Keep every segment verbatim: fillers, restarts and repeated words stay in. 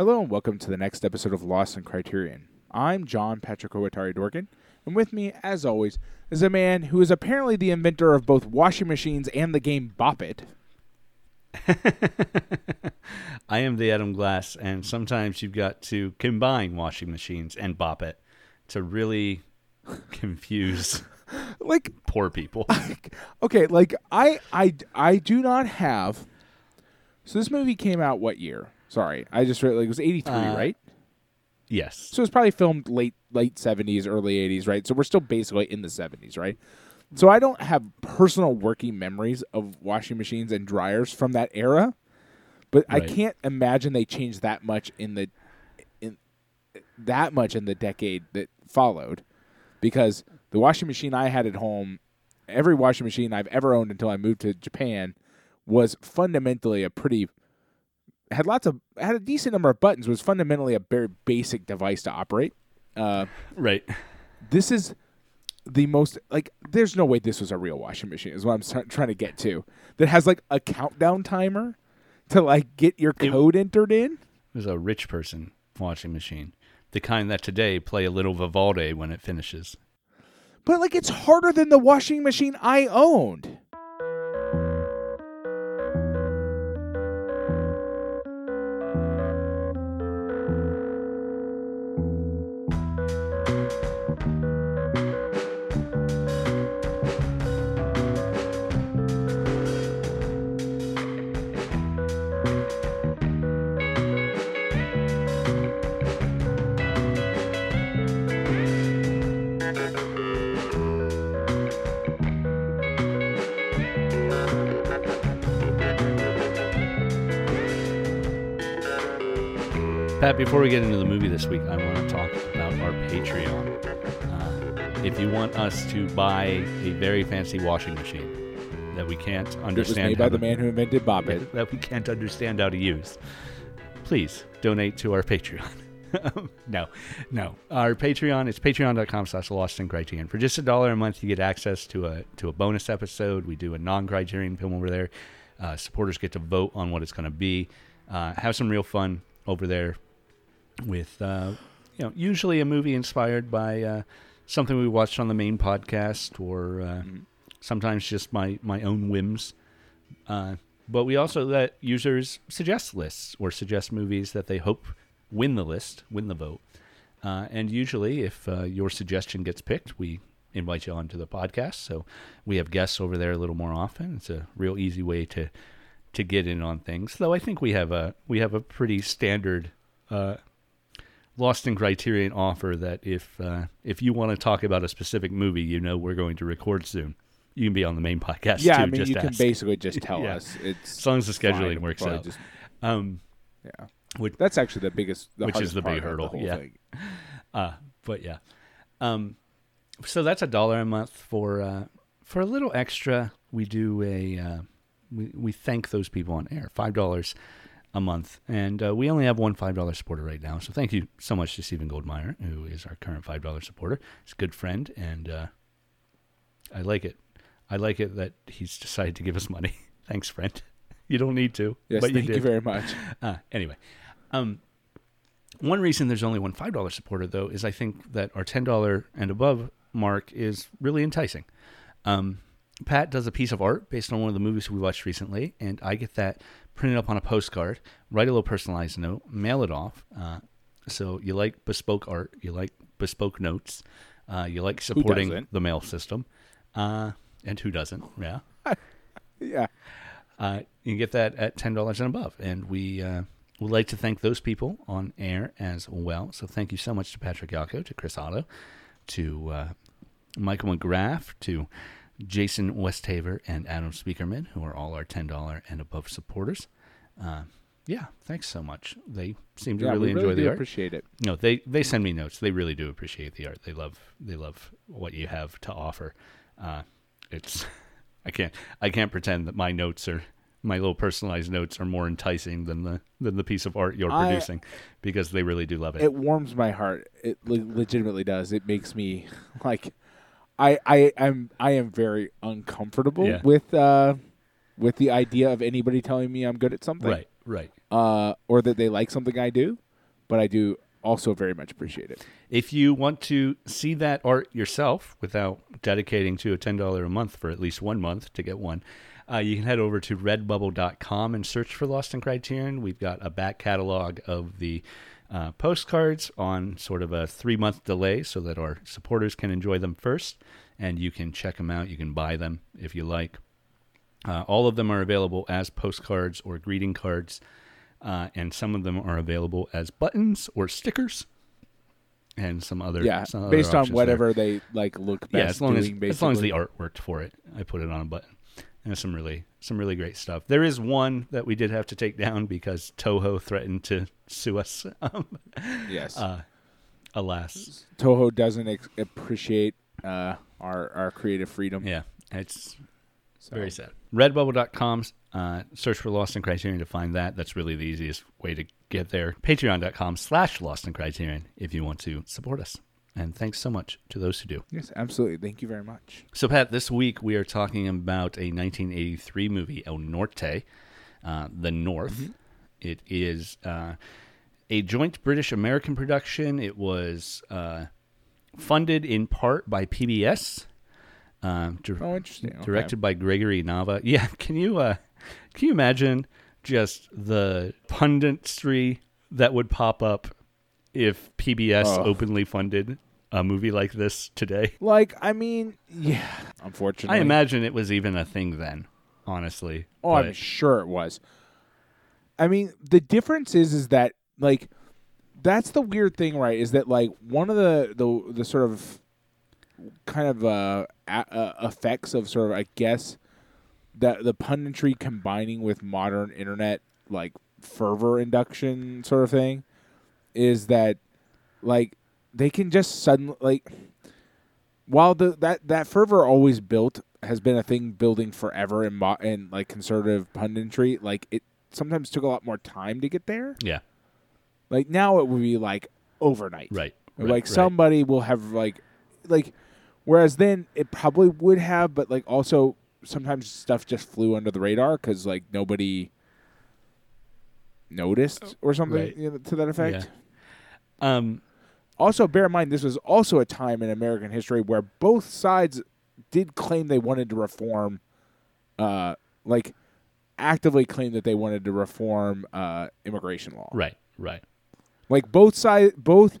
Hello and welcome to the next episode of Lost on Criterion. I'm John Patrick Owatari-Dorkin, and with me, as always, is a man who is apparently the inventor of both washing machines and the game Bop It. I am the Adam Glass, and sometimes you've got to combine washing machines and Bop It to really confuse like poor people. Like, okay, like I, I, I do not have... So this movie came out what year? Sorry, I just read, like, it was eighty-three, uh, right? Yes. So it's probably filmed late late seventies, early eighties, right? So we're still basically in the seventies, right? So I don't have personal working memories of washing machines and dryers from that era, but right. I can't imagine they changed that much in the in that much in the decade that followed, because the washing machine I had at home, every washing machine I've ever owned until I moved to Japan, was fundamentally a pretty Had lots of had a decent number of buttons. Was fundamentally a very basic device to operate. Uh, right. This is the most like. There's no way this was a real washing machine. Is what I'm start, trying to get to. That has like a countdown timer to like get your code it, entered in. It was a rich person washing machine, the kind that today play a little Vivaldi when it finishes. But like, it's harder than the washing machine I owned. Before we get into the movie this week, I want to talk about our Patreon. Uh, if you want us to buy a very fancy washing machine that we can't understand, it was made by the man who invented Bop It, that we can't understand how to use, please donate to our Patreon. no, no, our Patreon is patreon dot com slash lost in criterion. For just a dollar a month, you get access to a to a bonus episode. We do a non-Criterion film over there. Uh, supporters get to vote on what it's going to be. Uh, have some real fun over there. With, uh, you know, usually a movie inspired by uh, something we watched on the main podcast, or uh, mm-hmm. sometimes just my, my own whims. Uh, but we also let users suggest lists or suggest movies that they hope win the list, win the vote. Uh, and usually if uh, your suggestion gets picked, we invite you onto the podcast. So we have guests over there a little more often. It's a real easy way to to get in on things. Though I think we have a, we have a pretty standard... Uh, Lost in Criterion offer that if uh, if you want to talk about a specific movie, you know we're going to record soon. You can be on the main podcast. Yeah, too, I mean just you ask. Can basically just tell yeah. us. It's as long as the scheduling fine, works out. Just, um, yeah, which, that's actually the biggest, the which is the big hurdle. The whole yeah, thing. Uh, but yeah, um, so that's a dollar a month for uh, for a little extra. We do a uh, we we thank those people on air. Five dollars a month, and uh, we only have one five dollar supporter right now, so thank you so much to Stephen Goldmire, who is our current five dollar supporter. He's a good friend, and uh, I like it. I like it that he's decided to give us money. Thanks, friend. You don't need to, yes, but you did. Thank you very much. Uh, anyway, um, one reason there's only one five dollar supporter, though, is I think that our ten dollar and above mark is really enticing. Um, Pat does a piece of art based on one of the movies we watched recently, and I get that print it up on a postcard, write a little personalized note, mail it off. Uh, so you like bespoke art, you like bespoke notes, uh, you like supporting the mail system. Uh, and who doesn't? Yeah. yeah. Uh, you can get that at ten dollars and above. And we uh, would like to thank those people on air as well. So thank you so much to Patrick Yalco, to Chris Otto, to uh, Michael McGrath, to Jason Westhaver and Adam Speakerman, who are all our ten dollar and above supporters. Uh, yeah, thanks so much. They seem to yeah, really, really enjoy the art. Appreciate it. No, they they send me notes. They really do appreciate the art. They love they love what you have to offer. Uh, it's I can't I can't pretend that my notes are my little personalized notes are more enticing than the than the piece of art you're I, producing, because they really do love it. It warms my heart. It legitimately does. It makes me like. I, I am I am very uncomfortable yeah. with uh, with the idea of anybody telling me I'm good at something, right? Right. Uh, or that they like something I do. but I do also very much appreciate it. If you want to see that art yourself without dedicating to a ten dollars a month for at least one month to get one, uh, you can head over to redbubble dot com and search for Lost in Criterion. We've got a back catalog of the uh, postcards on sort of a three-month delay so that our supporters can enjoy them first, and you can check them out. You can buy them if you like. Uh, all of them are available as postcards or greeting cards, uh, and some of them are available as buttons or stickers, and some other yeah, some other based on whatever there. They like look best. Yeah, as long doing, as, as long as the art worked for it, I put it on a button. And some really some really great stuff. There is one that we did have to take down because Toho threatened to sue us. Um, yes, uh, alas, Toho doesn't ex- appreciate uh, our our creative freedom. Yeah, it's. So. Very sad. Redbubble dot com, uh, search for Lost in Criterion to find that. That's really the easiest way to get there. Patreon dot com slash Lost in Criterion if you want to support us. And thanks so much to those who do. Yes, absolutely. Thank you very much. So, Pat, this week we are talking about a nineteen eighty-three movie, El Norte, uh, The North. Mm-hmm. It is uh, a joint British-American production. It was uh, funded in part by P B S. Uh, di- oh, interesting. Okay. Directed by Gregory Nava. Yeah, can you uh, can you imagine just the punditry that would pop up if P B S oh. openly funded a movie like this today? Like, I mean, yeah. Unfortunately, I imagine it was even a thing then. Honestly, oh, but... I'm sure it was. I mean, the difference is is that like that's the weird thing, right? Is that like one of the the the sort of kind of uh, uh, effects of sort of, I guess, that the punditry combining with modern internet, like, fervor induction sort of thing, is that, like, they can just suddenly, like, while the that, that fervor always built, has been a thing building forever in, mo- in, like, conservative punditry, like, it sometimes took a lot more time to get there. Yeah. Like, now it would be, like, overnight. Right. Like, right, somebody right. will have, like, like, whereas then it probably would have, but like also sometimes stuff just flew under the radar because like nobody noticed or something right. you know, to that effect. Yeah. Um, also, bear in mind this was also a time in American history where both sides did claim they wanted to reform, uh, like actively claimed that they wanted to reform uh, immigration law. Right, right. Like both sides, both.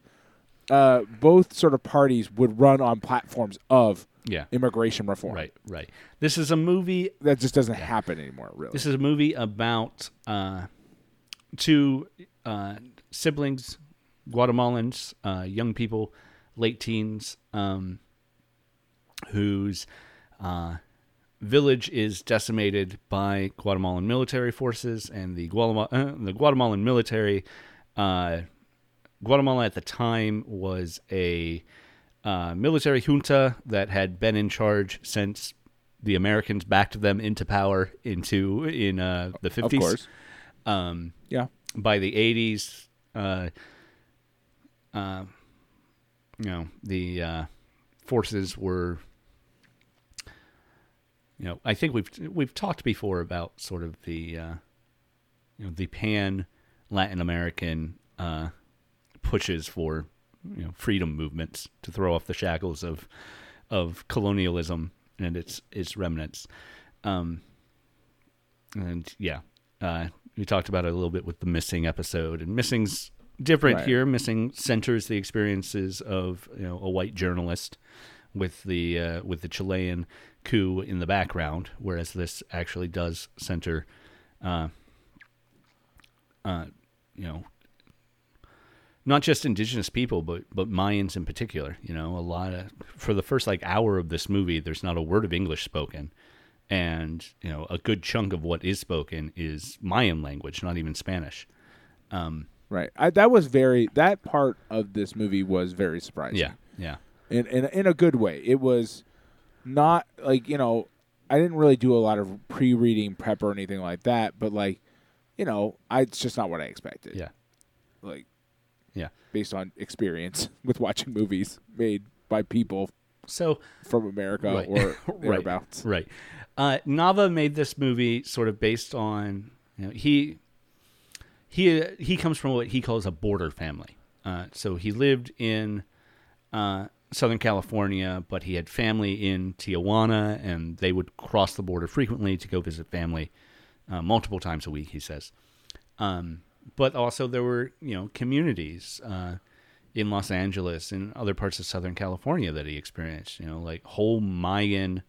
Uh, both sort of parties would run on platforms of yeah. immigration reform. Right, right. This is a movie... That just doesn't yeah. happen anymore, really. This is a movie about uh, two uh, siblings, Guatemalans, uh, young people, late teens, um, whose uh, village is decimated by Guatemalan military forces, and the, Guatemala- uh, the Guatemalan military... Uh, Guatemala at the time was a uh, military junta that had been in charge since the Americans backed them into power into in uh, the fifties. Of course. Um, yeah. By the eighties, uh, uh, you know, the uh, forces were, you know, I think we've we've talked before about sort of the, uh, you know, the pan Latin American. Uh, pushes for, you know, freedom movements to throw off the shackles of of colonialism and its its remnants. Um, and yeah, uh, we talked about it a little bit with the Missing episode, and Missing's different right. here. Missing centers the experiences of, you know, a white journalist with the uh, with the Chilean coup in the background, whereas this actually does center, uh, uh, you know, not just indigenous people, but but Mayans in particular. You know, a lot of, for the first like hour of this movie, there's not a word of English spoken, and you know, a good chunk of what is spoken is Mayan language, not even Spanish. Um, right. I, that was very that part of this movie was very surprising. Yeah, yeah. In in in a good way. It was not like, you know, I didn't really do a lot of pre-reading prep or anything like that, but like, you know, I, it's just not what I expected. Yeah. Like. Yeah, based on experience with watching movies made by people so from America right. or thereabouts. Right. right. Uh, Nava made this movie sort of based on, you know, he he he comes from what he calls a border family. Uh, so he lived in uh, Southern California, but he had family in Tijuana, and they would cross the border frequently to go visit family uh, multiple times a week, he says. Um, but also there were, you know, communities uh, in Los Angeles and other parts of Southern California that he experienced, you know, like whole Mayan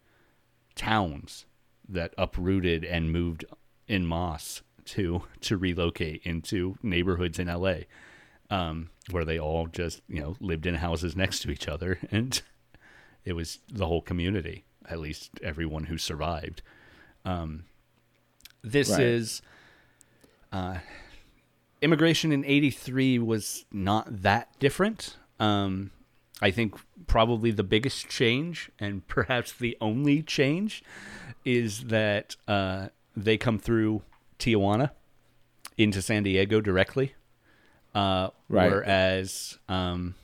towns that uprooted and moved en masse to to relocate into neighborhoods in L A, um, where they all just, you know, lived in houses next to each other. And it was the whole community, at least everyone who survived. Um, this right. is... Uh, immigration in eighty-three was not that different. Um, I think probably the biggest change, and perhaps the only change, is that uh, they come through Tijuana into San Diego directly. Uh, right. Whereas um,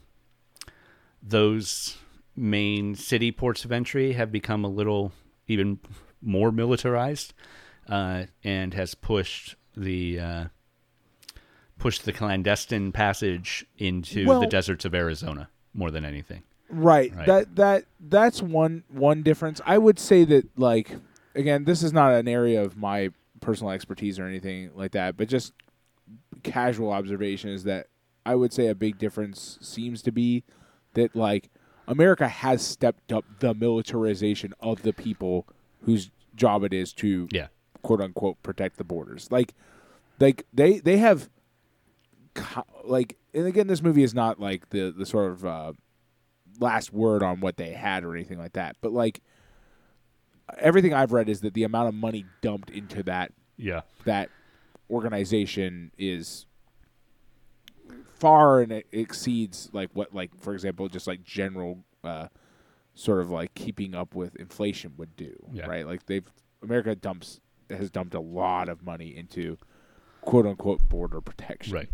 those main city ports of entry have become a little even more militarized uh, and has pushed the uh, pushed the clandestine passage into well, the deserts of Arizona more than anything. Right. right. That that that's one one difference. I would say that, like, again, this is not an area of my personal expertise or anything like that, but just casual observation is that I would say a big difference seems to be that, like, America has stepped up the militarization of the people whose job it is to yeah. quote unquote protect the borders. Like, like they they have like, and again, this movie is not like the the sort of uh, last word on what they had or anything like that. But like everything I've read is that the amount of money dumped into that yeah that organization is far and it exceeds like what, like, for example, just like general uh, sort of like keeping up with inflation would do. Yeah. Right, like they've America dumps. has dumped a lot of money into quote-unquote border protection. Right.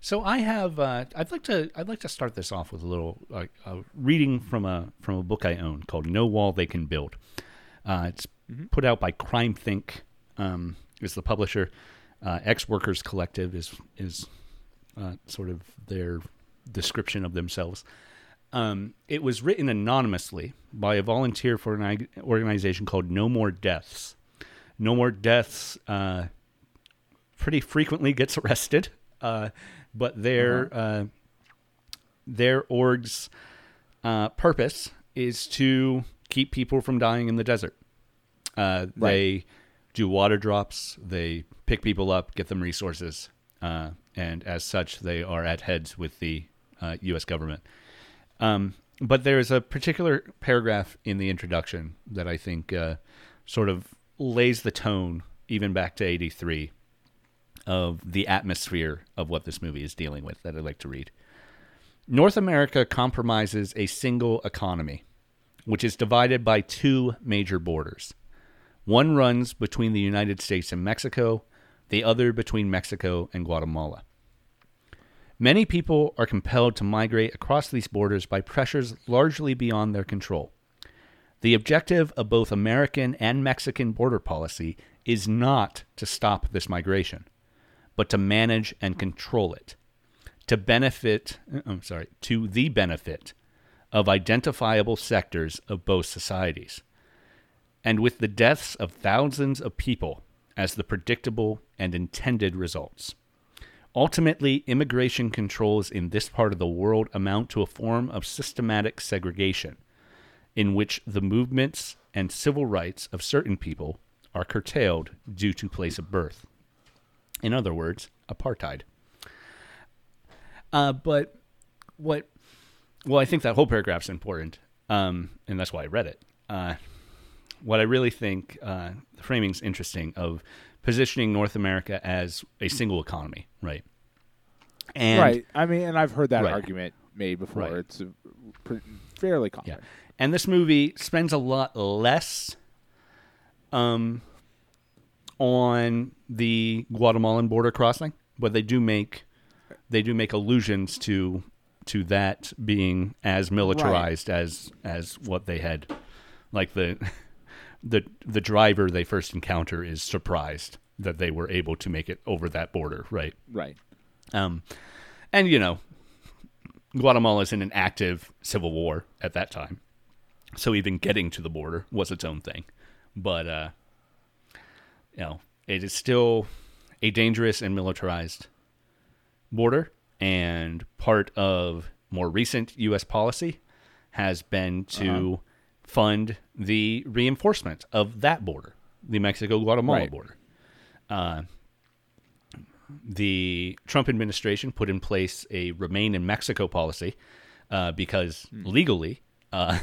So I have uh, I'd like to I'd like to start this off with a little uh, a reading from a from a book I own called No Wall They Can Build. Uh, it's mm-hmm. put out by CrimeThink, um, is the publisher. Uh, Ex-Workers Collective is is uh, sort of their description of themselves. Um, it was written anonymously by a volunteer for an organization called No More Deaths. No More Deaths uh, pretty frequently gets arrested, uh, but their uh-huh. uh, their org's uh, purpose is to keep people from dying in the desert. Uh, right. They do water drops, they pick people up, get them resources, uh, and as such, they are at heads with the uh, U S government. Um, but there is a particular paragraph in the introduction that I think uh, sort of lays the tone, even back to eighty-three, of the atmosphere of what this movie is dealing with that I'd like to read. North America compromises a single economy, which is divided by two major borders. One runs between the United States and Mexico, the other between Mexico and Guatemala. Many people are compelled to migrate across these borders by pressures largely beyond their control. The objective of both American and Mexican border policy is not to stop this migration, but to manage and control it, to benefit, I'm sorry, to the benefit of identifiable sectors of both societies, and with the deaths of thousands of people as the predictable and intended results. Ultimately, immigration controls in this part of the world amount to a form of systematic segregation, in which the movements and civil rights of certain people are curtailed due to place of birth. In other words, apartheid. Uh, but what... Well, I think that whole paragraph's important, um, and that's why I read it. Uh, what I really think uh, the framing's interesting of positioning North America as a single economy, right? And, right. I mean, and I've heard that right. argument made before. Right. It's a, fairly common. Yeah. And this movie spends a lot less um, on the Guatemalan border crossing, but they do make they do make allusions to to that being as militarized right. as as what they had. Like the the the driver they first encounter is surprised that they were able to make it over that border, right? Right. Um, and, you know, Guatemala's in an active civil war at that time. So even getting to the border was its own thing. But, uh, you know, it is still a dangerous and militarized border. And part of more recent U S policy has been to uh-huh. fund the reinforcement of that border, the Mexico-Guatemala right. border. Uh, the Trump administration put in place a Remain in Mexico policy uh, because mm. legally, uh,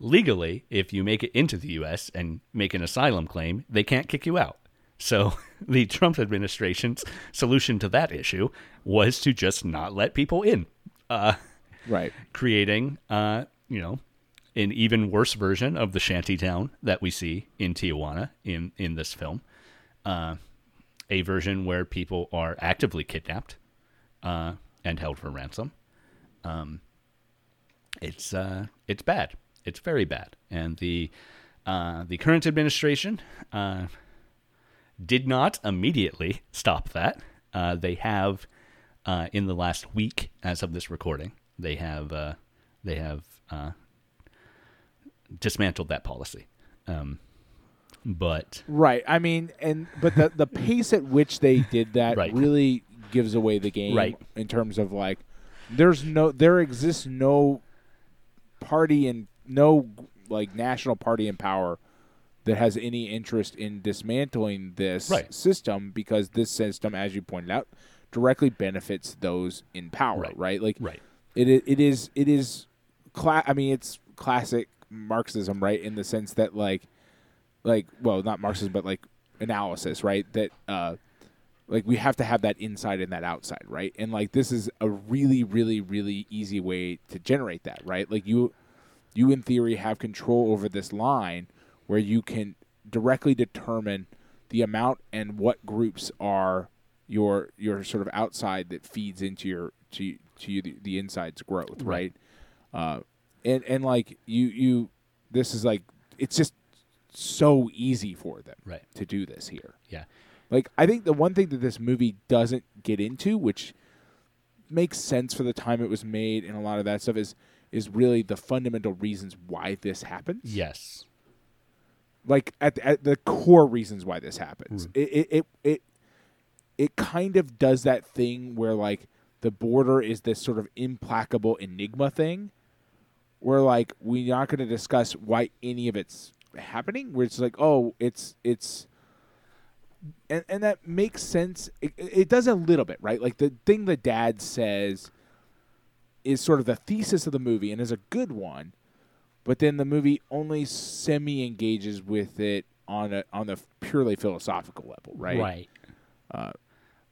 legally, if you make it into the U S and make an asylum claim, they can't kick you out. So the Trump administration's solution to that issue was to just not let people in, uh, right? Creating, uh, you know, an even worse version of the shantytown that we see in Tijuana in, in this film. Uh, a version where people are actively kidnapped uh, and held for ransom. Um, it's uh, it's bad. It's very bad. And the uh, the current administration uh, did not immediately stop that. Uh, they have uh, in the last week, as of this recording, they have uh, they have uh, dismantled that policy. Um, But right, I mean, and but the the pace at which they did that right. really gives away the game right. in terms of like, there's no, there exists no party and no like national party in power that has any interest in dismantling this right. system, because this system, as you pointed out, directly benefits those in power, right? right? Like, right. it it is it is, cla- I mean, it's classic Marxism, right, in the sense that like. Like, well, not Marxism, but like analysis, right? That, uh, like, we have to have that inside and that outside, right? And like, this is a really, really, really easy way to generate that, right? Like, you, you in theory have control over this line where you can directly determine the amount and what groups are your your sort of outside that feeds into your to to you the, the inside's growth, right? right? Uh, and and like you you, this is like it's just. so easy for them right. to do this here. Yeah. Like, I think the one thing that this movie doesn't get into, which makes sense for the time it was made and a lot of that stuff, is is really the fundamental reasons why this happens. Yes. Like, at the, at the core reasons why this happens. Mm. It, it, it, it, it kind of does that thing where, like, the border is this sort of implacable enigma thing where, like, we're not going to discuss why any of it's happening, where it's like, oh, it's it's and, and that makes sense. It, it does a little bit, right? Like, the thing the dad says is sort of the thesis of the movie and is a good one, but then the movie only semi engages with it on a on the purely philosophical level, right right uh,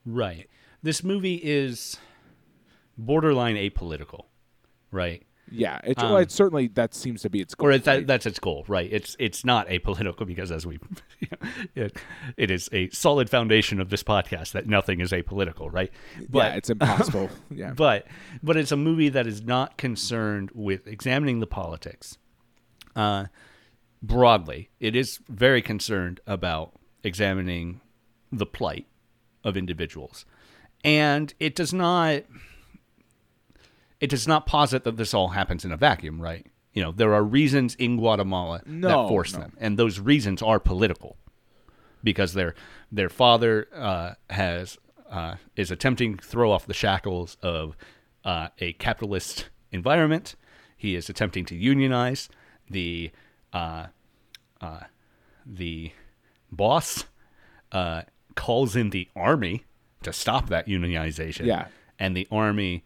right this movie is borderline apolitical, right? Yeah, it's, um, well, it's certainly that seems to be its goal. Or it's, right? that, that's its goal, right? It's it's not apolitical because, as we, it, it is a solid foundation of this podcast that nothing is apolitical, right? But, yeah, it's impossible. yeah, but but it's a movie that is not concerned with examining the politics uh, broadly. It is very concerned about examining the plight of individuals, and it does not. It does not posit that this all happens in a vacuum, right? You know, there are reasons in Guatemala no, that force no. them, and those reasons are political, because their their father uh, has uh, is attempting to throw off the shackles of uh, a capitalist environment. He is attempting to unionize. The uh, uh, the boss uh, calls in the army to stop that unionization, yeah. and the army.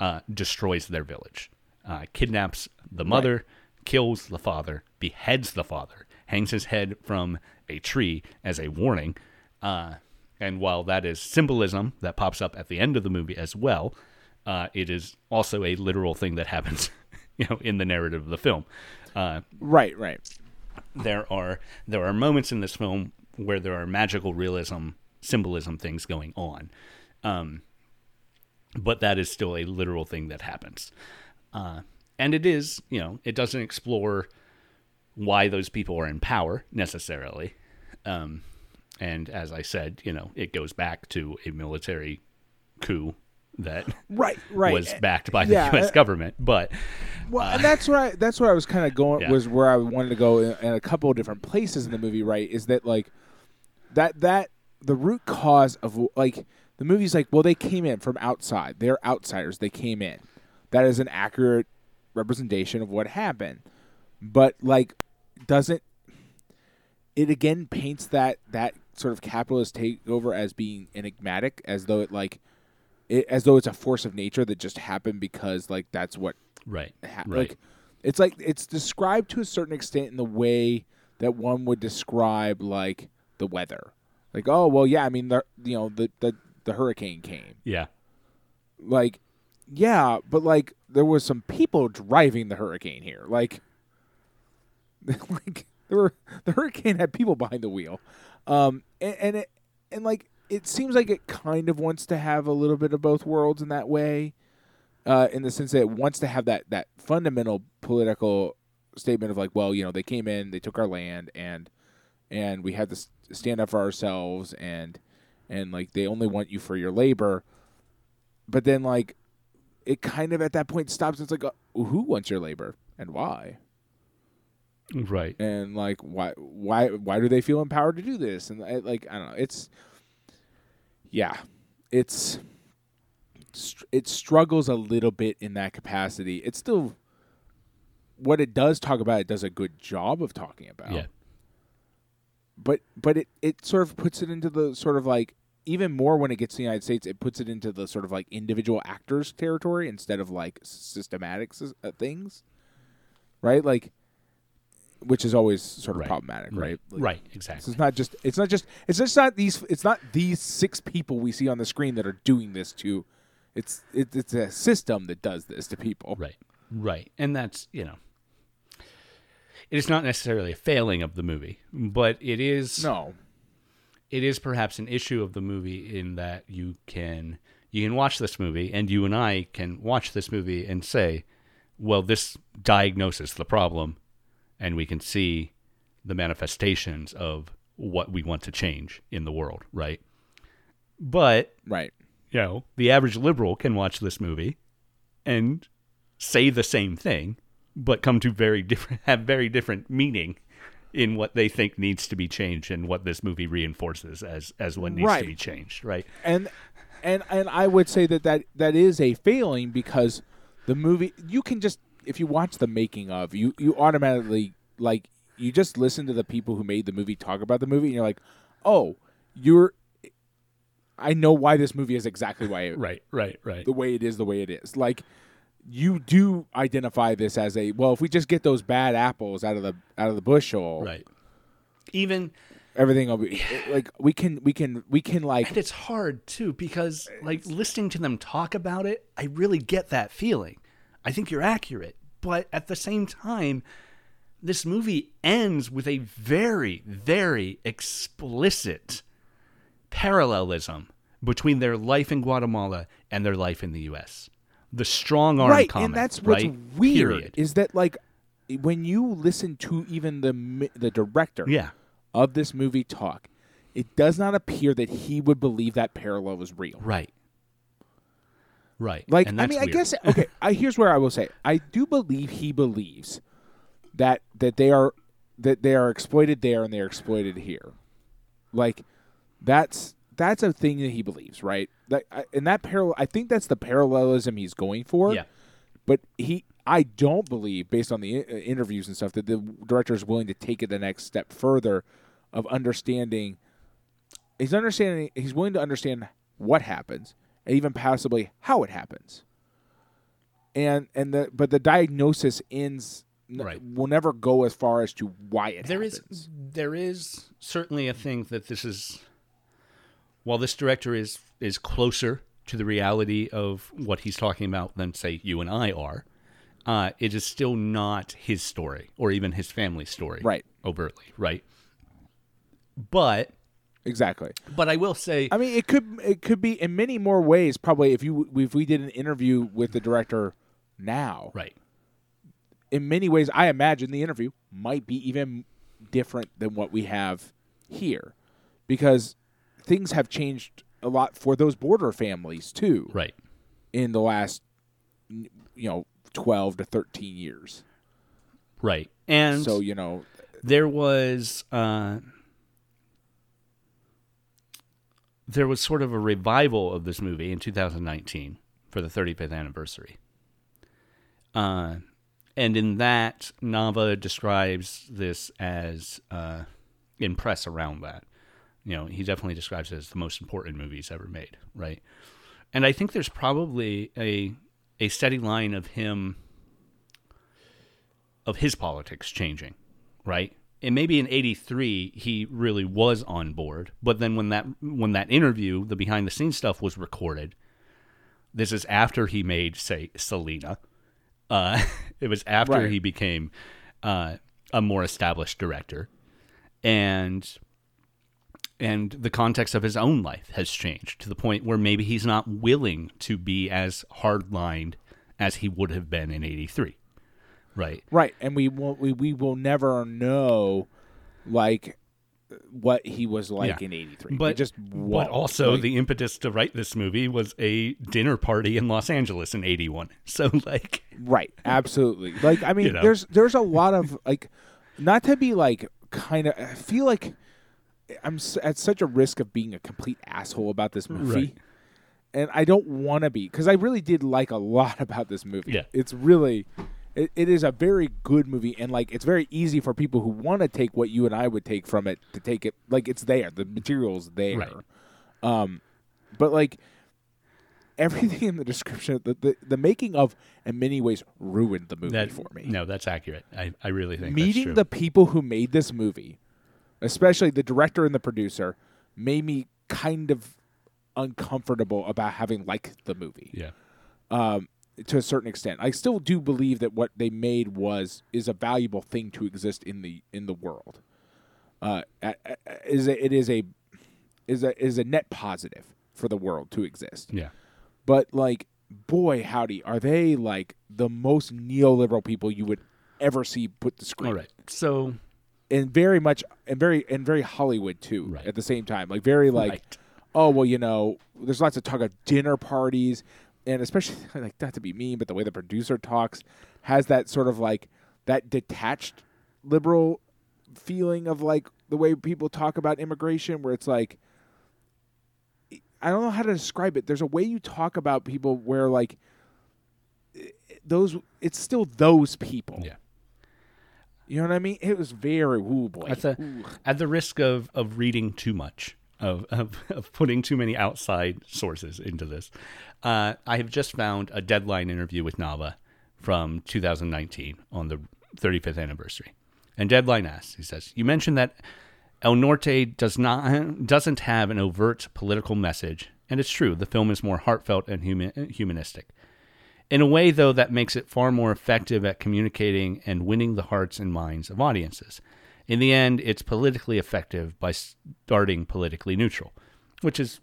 Uh, destroys their village, uh, kidnaps the mother, right. kills the father, beheads the father, hangs his head from a tree as a warning. Uh, and while that is symbolism that pops up at the end of the movie as well, uh, it is also a literal thing that happens, you know, in the narrative of the film. Uh, right, right. There are there are moments in this film where there are magical realism, symbolism things going on. Um But that is still a literal thing that happens. Uh, and it is, you know, it doesn't explore why those people are in power necessarily. Um, And as I said, you know, it goes back to a military coup that right, right. was backed by the yeah, U S government. But well, uh, and that's where I, that's where I was kind of going yeah. was where I wanted to go in, in a couple of different places in the movie. Right, is that like that that the root cause of like the movie's like, well, they came in from outside. They're outsiders. They came in. That is an accurate representation of what happened. But like, doesn't it again paints that that sort of capitalist takeover as being enigmatic, as though it like it, as though it's a force of nature that just happened because like that's what right happened. Right. Like, it's like it's described to a certain extent in the way that one would describe like the weather. Like, oh well, yeah, I mean, the, you know, the, the the hurricane came. Yeah. Like, yeah, but like there was some people driving the hurricane here. Like, like there were the hurricane had people behind the wheel, um, and and, it, and like it seems like it kind of wants to have a little bit of both worlds in that way, uh, in the sense that it wants to have that that fundamental political statement of like, well, you know, they came in, they took our land, and and we had to stand up for ourselves, and and like they only want you for your labor, but then like it kind of at that point stops. And it's like, oh, who wants your labor and why? Right. And like, why, why, why do they feel empowered to do this? And like, I don't know. It's, yeah, it's, it struggles a little bit in that capacity. It's still what it does talk about. It does a good job of talking about. Yeah. But, but it, it sort of puts it into the sort of like, even more when it gets to the United States, it puts it into the sort of like individual actors territory instead of like systematic things. Right. Like, which is always sort of right. problematic, right? Right, like, right exactly. So it's not just it's not just it's just not these it's not these six people we see on the screen that are doing this to. It's it, it's a system that does this to people. Right, right, and that's you know, it is not necessarily a failing of the movie, but it is no, it is perhaps an issue of the movie in that you can you can watch this movie and you and I can watch this movie and say, well, this diagnoses the problem. And we can see the manifestations of what we want to change in the world, right? But, right, you know, the average liberal can watch this movie and say the same thing, but come to very different, have very different meaning in what they think needs to be changed and what this movie reinforces as as what needs right. to be changed, right? And and and I would say that, that that is a failing because the movie you can just. If you watch the making of, you, you automatically, like, you just listen to the people who made the movie talk about the movie, and you're like, oh, you're, I know why this movie is exactly why it, right, right, right. the way it is the way it is. Like, you do identify this as a, well, if we just get those bad apples out of the out of the bushel. Right. Even... Everything will be, like, we can, we can, we can, like... And it's hard, too, because, like, listening to them talk about it, I really get that feeling. I think you're accurate, but at the same time, this movie ends with a very, very explicit parallelism between their life in Guatemala and their life in the U S. The strong arm right, comment, and that's what's right? weird Period. Is that like when you listen to even the the director yeah. of this movie talk, it does not appear that he would believe that parallel was real. Right. Right. Like, and that's I mean, weird. I guess, okay, I, here's where I will say. I do believe he believes that that they are that they are exploited there and they are exploited here. Like, that's that's a thing that he believes, right? That I, and that parallel, I think that's the parallelism he's going for. Yeah. But he, I don't believe, based on the interviews and stuff, that the director is willing to take it the next step further of understanding. He's understanding. He's willing to understand what happens. And even possibly how it happens, and and the but the diagnosis ends right. will never go as far as to why it there happens. Is, there is certainly a thing that this is, while this director is is closer to the reality of what he's talking about than say you and I are, uh, it is still not his story or even his family's story, right? Overtly, right? But. Exactly, but I will say, I mean, it could it could be in many more ways. Probably, if you if we did an interview with the director now, right? In many ways, I imagine the interview might be even different than what we have here, because things have changed a lot for those border families too, right? In the last, you know, twelve to thirteen years, right? And so, you know, there was uh, there was sort of a revival of this movie in two thousand nineteen for the thirty-fifth anniversary. Uh, and in that, Nava describes this as, uh, in press around that, you know, he definitely describes it as the most important movie he's ever made, right? And I think there's probably a a steady line of him, of his politics changing, right? And maybe in eighty-three he really was on board, but then when that when that interview, the behind the scenes stuff was recorded, this is after he made, say, Selena. Uh, it was after right. he became uh, a more established director, and and the context of his own life has changed to the point where maybe he's not willing to be as hard-lined as he would have been in eighty-three, right? Right, and we will we, we will never know like what he was like yeah. in eighty-three, but it just what but also like, the impetus to write this movie was a dinner party in Los Angeles in eighty-one. So like, right, absolutely. Like, I mean, you know. there's there's a lot of like, not to be like kind of, I feel like I'm at such a risk of being a complete asshole about this movie, right. and I don't want to be because I really did like a lot about this movie. Yeah. It's really. It, it is a very good movie, and like it's very easy for people who want to take what you and I would take from it to take it. Like it's there, the material's there. Right. Um, but like everything in the description, the, the the making of, in many ways, ruined the movie that, for me. No, that's accurate. I, I really think meeting that's true. The people who made this movie, especially the director and the producer, made me kind of uncomfortable about having liked the movie. Yeah. Um. To a certain extent, I still do believe that what they made was is a valuable thing to exist in the in the world. Uh, is a, it is a is a is a net positive for the world to exist. Yeah, but like, boy, howdy, are they like the most neoliberal people you would ever see put the screen? All right, so and very much and very and very Hollywood too. Right. At the same time, like very like, right. oh well, you know, there's lots of talk of dinner parties. And especially, like, not to be mean, but the way the producer talks has that sort of, like, that detached liberal feeling of, like, the way people talk about immigration where it's, like, I don't know how to describe it. There's a way you talk about people where, like, those, it's still those people. Yeah. You know what I mean? It was very, ooh, boy. At the, at the risk of, of reading too much. Of, of of putting too many outside sources into this. Uh, I have just found a Deadline interview with Nava from two thousand nineteen on the thirty-fifth anniversary. And Deadline asks, he says, "You mentioned that El Norte does not doesn't have an overt political message, and it's true, the film is more heartfelt and human, humanistic. In a way, though, that makes it far more effective at communicating and winning the hearts and minds of audiences. In the end, it's politically effective by starting politically neutral," which is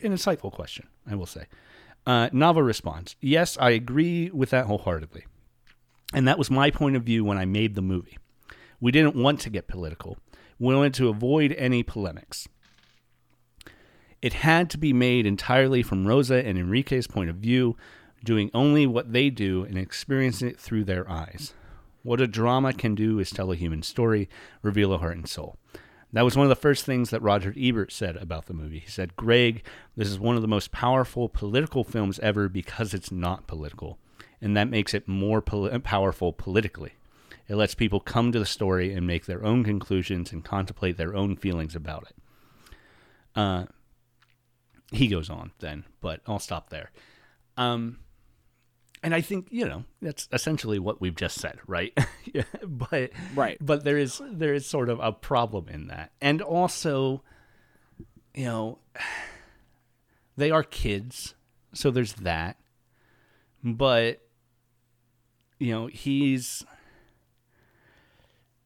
an insightful question, I will say. Uh, Nava responds, "Yes, I agree with that wholeheartedly. And that was my point of view when I made the movie. We didn't want to get political. We wanted to avoid any polemics. It had to be made entirely from Rosa and Enrique's point of view, doing only what they do and experiencing it through their eyes. What a drama can do is tell a human story, reveal a heart and soul. That was one of the first things that Roger Ebert said about the movie. He said, 'Greg, this is one of the most powerful political films ever because it's not political. And that makes it more pol- powerful politically. It lets people come to the story and make their own conclusions and contemplate their own feelings about it.'" Uh, he goes on then, but I'll stop there. Um... And I think, you know, that's essentially what we've just said, right? yeah, but right. but there is there is sort of a problem in that. And also, you know, they are kids, so there's that. But, you know, he's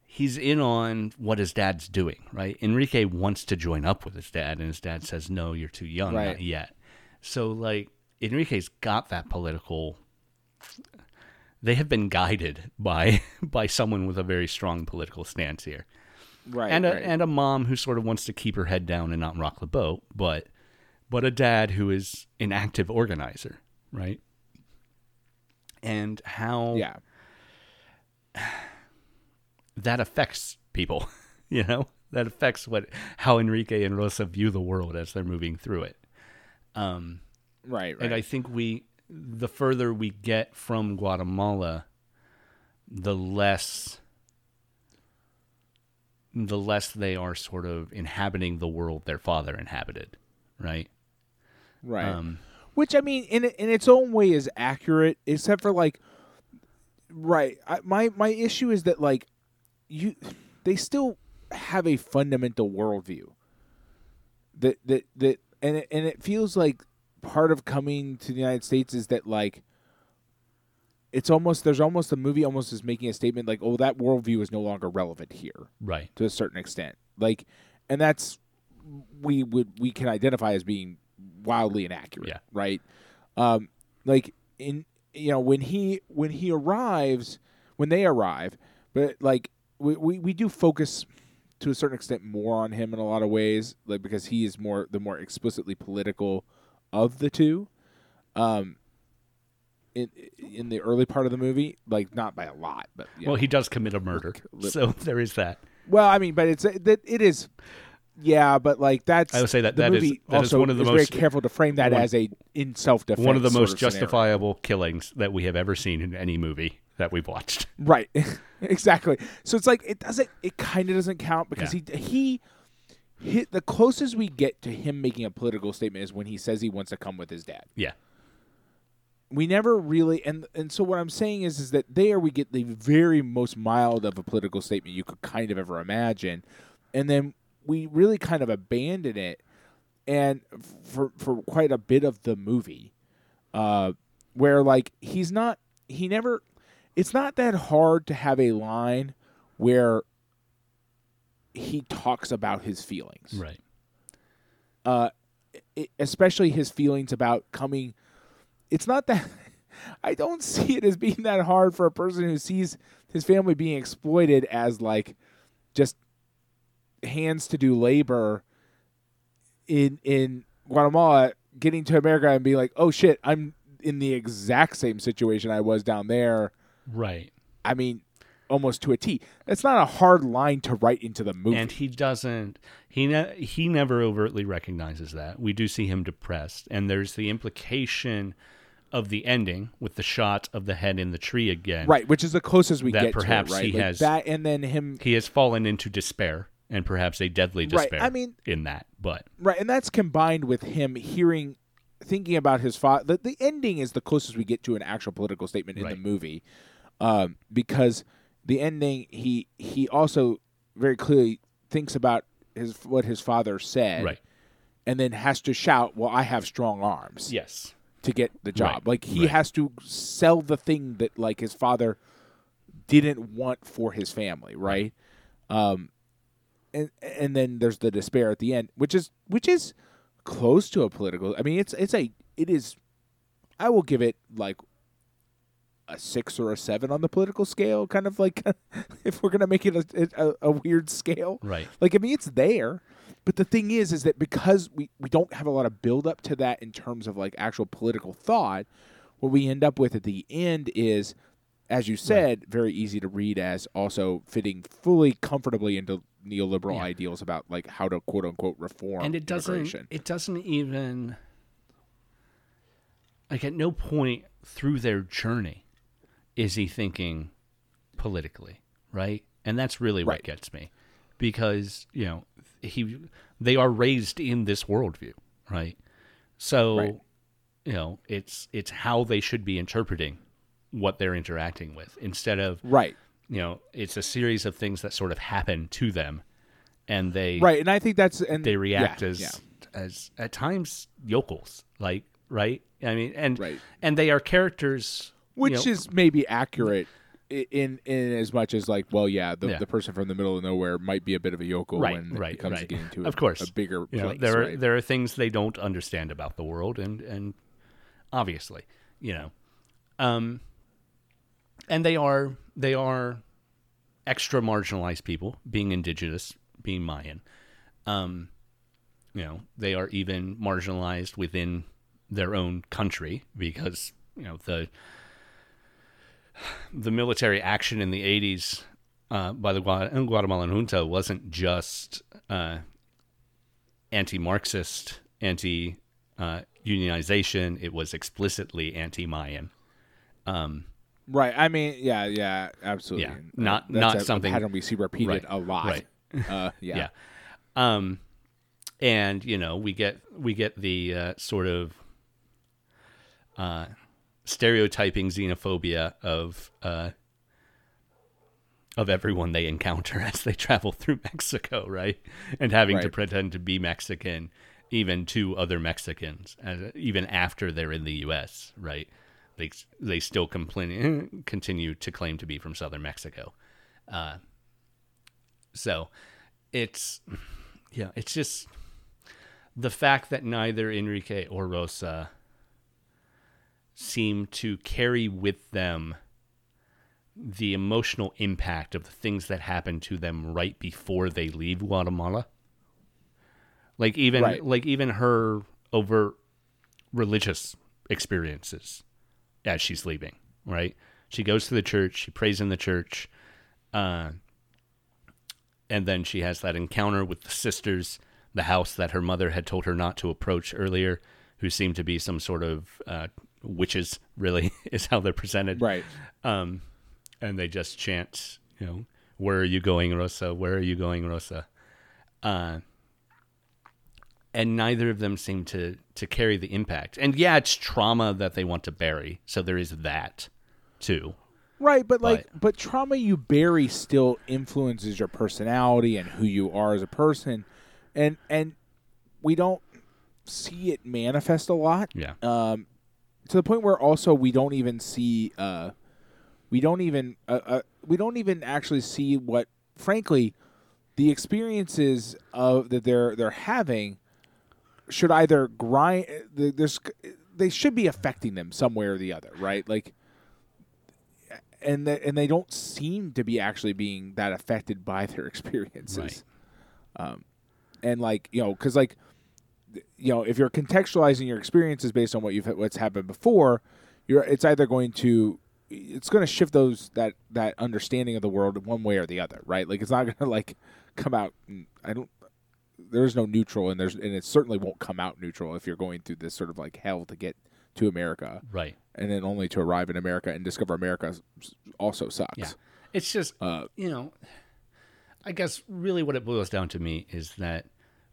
he's in on what his dad's doing, right? Enrique wants to join up with his dad, and his dad says, "No, you're too young, right. not yet." So, like, Enrique's got that political... They have been guided by by someone with a very strong political stance here. Right. And a, right. and a mom who sort of wants to keep her head down and not rock the boat, but but a dad who is an active organizer, right? And how yeah. that affects people, you know? That affects what how Enrique and Rosa view the world as they're moving through it. Um, right, right. And I think we the further we get from Guatemala, the less the less they are sort of inhabiting the world their father inhabited, right? Right. Um, Which, I mean, in in its own way is accurate, except for, like, right. I, my, my issue is that, like, you they still have a fundamental worldview. That, that, that, and it, and it feels like part of coming to the United States is that, like, it's almost, there's almost a movie almost is making a statement like, oh, that worldview is no longer relevant here. Right. To a certain extent. Like, and that's, we would, we can identify as being wildly inaccurate. Yeah. Right. Um, like in, you know, when he, when he arrives, when they arrive, but like we, we, we do focus to a certain extent more on him in a lot of ways, like, because he is more, the more explicitly political of the two. Um, In, in the early part of the movie, like, not by a lot, but yeah. Well, he does commit a murder, so there is that. Well, I mean, but it's that it is, yeah, but like that's. I would say that the that movie is that also is one of the is most very careful to frame that one, as a in self defense. One of the most sort of justifiable scenario. Killings that we have ever seen in any movie that we've watched. Right, exactly. So it's like it doesn't. It kind of doesn't count because yeah. he he hit the closest we get to him making a political statement is when he says he wants to come with his dad. Yeah. We never really, and and so what I'm saying is, is that there we get the very most mild of a political statement you could kind of ever imagine, and then we really kind of abandon it, and for for quite a bit of the movie, uh, where like he's not, he never, it's not that hard to have a line where he talks about his feelings, right? Uh, it, especially his feelings about coming. It's not that I don't see it as being that hard for a person who sees his family being exploited as like just hands to do labor in in Guatemala, getting to America and being like, oh shit, I'm in the exact same situation I was down there. Right. I mean, almost to a T. That's not a hard line to write into the movie. And he doesn't, he, ne- he never overtly recognizes that. We do see him depressed, and there's the implication of the ending with the shot of the head in the tree again. Right, which is the closest we that get perhaps to it, right? He like has, that and then him... He has fallen into despair, and perhaps a deadly despair right, I mean, in that, but... Right, and that's combined with him hearing, thinking about his father. The, the ending is the closest we get to an actual political statement in right. the movie, um, because the ending, he he also very clearly thinks about his what his father said, right. and then has to shout, well, I have strong arms. Yes. To get the job. Right. Like he right. has to sell the thing that like his father didn't want for his family, right? Um, and and then there's the despair at the end, which is which is close to a political. I mean, it's it's a it is I will give it like a six or a seven on the political scale, kind of like if we're going to make it a, a, a weird scale. Right. Like, I mean, it's there. But the thing is, is that because we, we don't have a lot of build up to that in terms of like actual political thought, what we end up with at the end is, as you said, right. very easy to read as also fitting fully comfortably into neoliberal yeah. ideals about like how to quote unquote reform. And it doesn't, it doesn't even, like, at no point through their journey is he thinking politically, right? And that's really what right. gets me, because, you know, he they are raised in this worldview, right? So, right. you know, it's it's how they should be interpreting what they're interacting with, instead of right. you know, it's a series of things that sort of happen to them, and they right. And I think that's and they react yeah, as yeah. as at times yokels, like right. I mean, and right. and they are characters. Which you know, is maybe accurate in in as much as like, well, yeah the, yeah, the person from the middle of nowhere might be a bit of a yokel right, when right, it comes right. to getting to a, of course. a bigger you place. Know, there, right? are, there are things they don't understand about the world, and, and obviously, you know. Um, and they are, they are extra marginalized people, being indigenous, being Mayan. Um, you know, they are even marginalized within their own country because, you know, the the military action in the eighties uh, by the Guatemalan junta wasn't just uh, anti-Marxist, anti uh, unionization. It was explicitly anti-Mayan. Um, right. I mean, yeah, yeah, absolutely. Yeah. Not That's not a, something that we see repeated right, a lot. Right. Uh, yeah. yeah. Um, and you know, we get we get the uh, sort of uh, stereotyping xenophobia of uh, of everyone they encounter as they travel through Mexico, right? And having right. to pretend to be Mexican, even to other Mexicans, as, even after they're in the U S, right? They they still complain, continue to claim to be from southern Mexico. Uh, so it's, yeah, it's just the fact that neither Enrique or Rosa seem to carry with them the emotional impact of the things that happen to them right before they leave Guatemala. Like even right. like even her overt religious experiences as she's leaving, right? She goes to the church, she prays in the church, uh, and then she has that encounter with the sisters, the house that her mother had told her not to approach earlier, who seem to be some sort of uh, witches, really, is how they're presented. Right. Um, and they just chant, you know, where are you going, Rosa? Where are you going, Rosa? Uh, and neither of them seem to, to carry the impact. And yeah, it's trauma that they want to bury. So there is that too. Right, but like but, but trauma you bury still influences your personality and who you are as a person. And and we don't see it manifest a lot. Yeah. Um to the point where also we don't even see uh we don't even uh, uh we don't even actually see what frankly the experiences of that they're they're having should either grind there's they should be affecting them some way or the other, right? Like and the, and they don't seem to be actually being that affected by their experiences. Right. Um and like, you know, cuz like you know, if you're contextualizing your experiences based on what you've what's happened before, you're it's either going to it's going to shift those that that understanding of the world one way or the other, right? Like it's not going to like come out and, I don't there's no neutral, and there's and it certainly won't come out neutral if you're going through this sort of like hell to get to America, right? And then only to arrive in America and discover America also sucks. Yeah. It's just uh, you know, I guess really what it boils down to me is that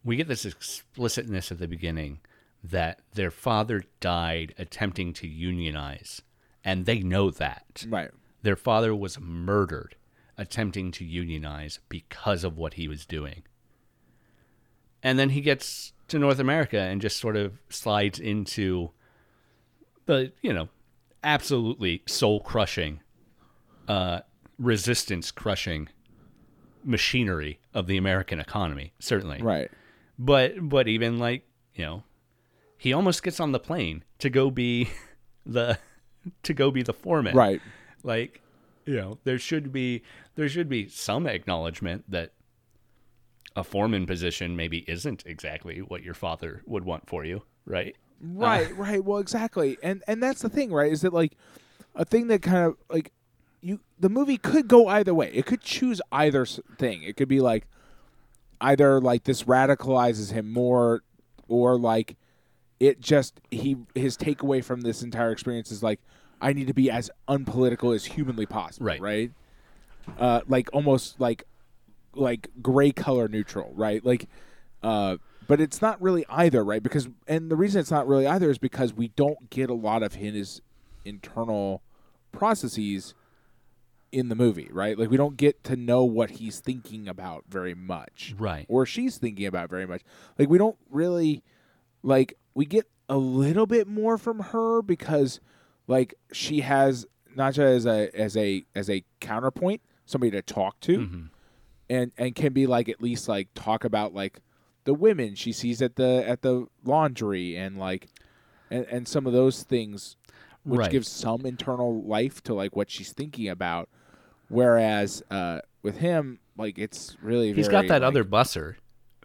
we get this explicitness at the beginning that their father died attempting to unionize, and they know that. Right. Their father was murdered attempting to unionize because of what he was doing. And then he gets to North America and just sort of slides into the, you know, absolutely soul-crushing, uh, resistance-crushing machinery of the American economy, certainly. Right. But but even like, you know, he almost gets on the plane to go be the to go be the foreman. Right. Like, you know, there should be there should be some acknowledgement that a foreman position maybe isn't exactly what your father would want for you, right? Right, uh, right. Well, exactly. And and that's the thing, right? Is that like a thing that kind of like you the movie could go either way. It could choose either thing. It could be like either like this radicalizes him more, or like it just he his takeaway from this entire experience is like I need to be as unpolitical as humanly possible, right? Right? Uh, like almost like like gray color neutral, right? Like, uh, but it's not really either, right? Because, and the reason it's not really either is because we don't get a lot of his internal processes in the movie, right? Like, we don't get to know what he's thinking about very much, right? Or she's thinking about very much. Like, we don't really, like, we get a little bit more from her because, like, she has Nacha as a as a as a counterpoint, somebody to talk to. Mm-hmm. And and can be like at least like talk about like the women she sees at the at the laundry and like and, and some of those things, which right. gives some internal life to like what she's thinking about. Whereas uh, with him, like, it's really he's very, got that like, other busser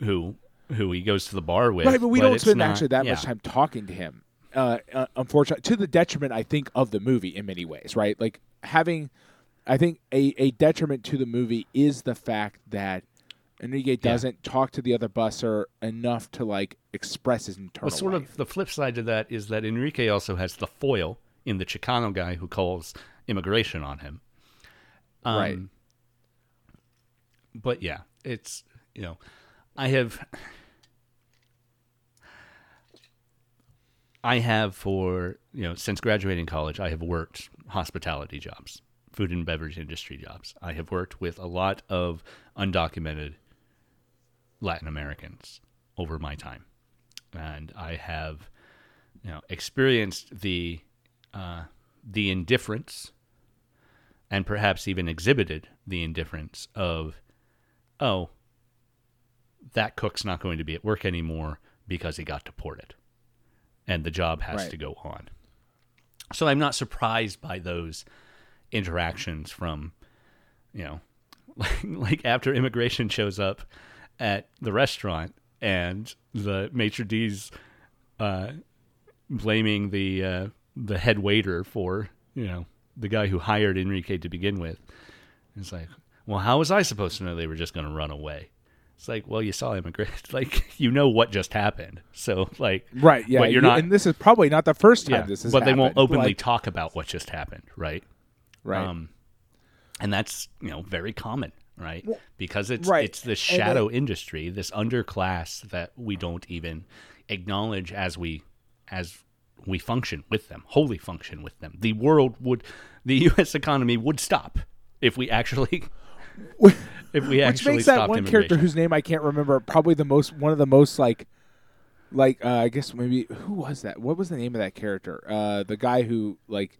who who he goes to the bar with. Right, but we but don't spend not, actually that yeah. much time talking to him. Uh, uh, unfortunately, to the detriment, I think, of the movie in many ways. Right, like having, I think a, a detriment to the movie is the fact that Enrique doesn't yeah. talk to the other busser enough to like express his internal. Well, sort life. Of the flip side to that is that Enrique also has the foil in the Chicano guy who calls immigration on him. Um, right. But yeah, it's, you know, I have, I have for, you know, since graduating college, I have worked hospitality jobs, food and beverage industry jobs. I have worked with a lot of undocumented Latin Americans over my time. And I have, you know, experienced the, uh, the indifference and perhaps even exhibited the indifference of, oh, that cook's not going to be at work anymore because he got deported, and the job has right. to go on. So I'm not surprised by those interactions from, you know, like, like after immigration shows up at the restaurant and the maitre d's uh, blaming the uh, the head waiter for, you know, the guy who hired Enrique to begin with. It's like, well, how was I supposed to know they were just going to run away? It's like, well, you saw immigrants. Like, you know what just happened. So, like, right, yeah, but you're you, not. And this is probably not the first time yeah, this has but happened. But they won't openly like, talk about what just happened, right? Right. Um, and that's, you know, very common, right? Well, because it's right. it's this shadow then, industry, this underclass that we don't even acknowledge as we as. We function with them, wholly function with them. The world would, the U S economy would stop if we actually, if we actually stopped immigration. Which makes that one character whose name I can't remember probably the most, one of the most like, like uh, I guess maybe, who was that? What was the name of that character? Uh, the guy who like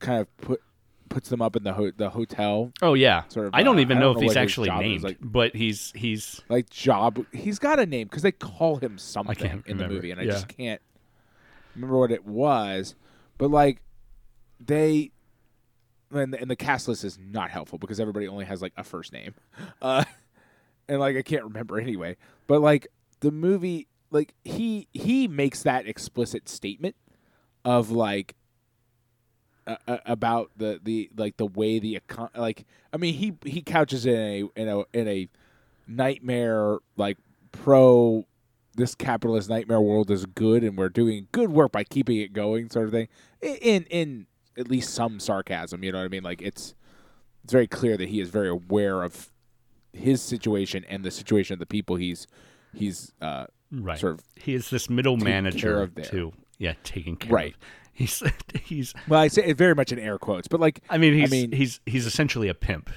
kind of put puts them up in the ho- the hotel. Oh yeah, sort of, I don't uh, even I don't know if he's actually named, like, but he's he's like job. He's got a name because they call him something in the movie, and I yeah. just can't. Remember what it was, but like they and the, and the cast list is not helpful because everybody only has like a first name, uh, and like I can't remember anyway. But like the movie, like he he makes that explicit statement of like uh, uh, about the, the like the way the econ- like I mean he he couches it in a in a in a nightmare like pro. This capitalist nightmare world is good, and we're doing good work by keeping it going, sort of thing. In in at least some sarcasm, you know what I mean? Like it's it's very clear that he is very aware of his situation and the situation of the people he's he's uh, right. sort of. He is this middle manager of too, yeah, taking care right. of. He's he's well, I say it very much in air quotes, but like I mean, he's I mean, he's he's essentially a pimp,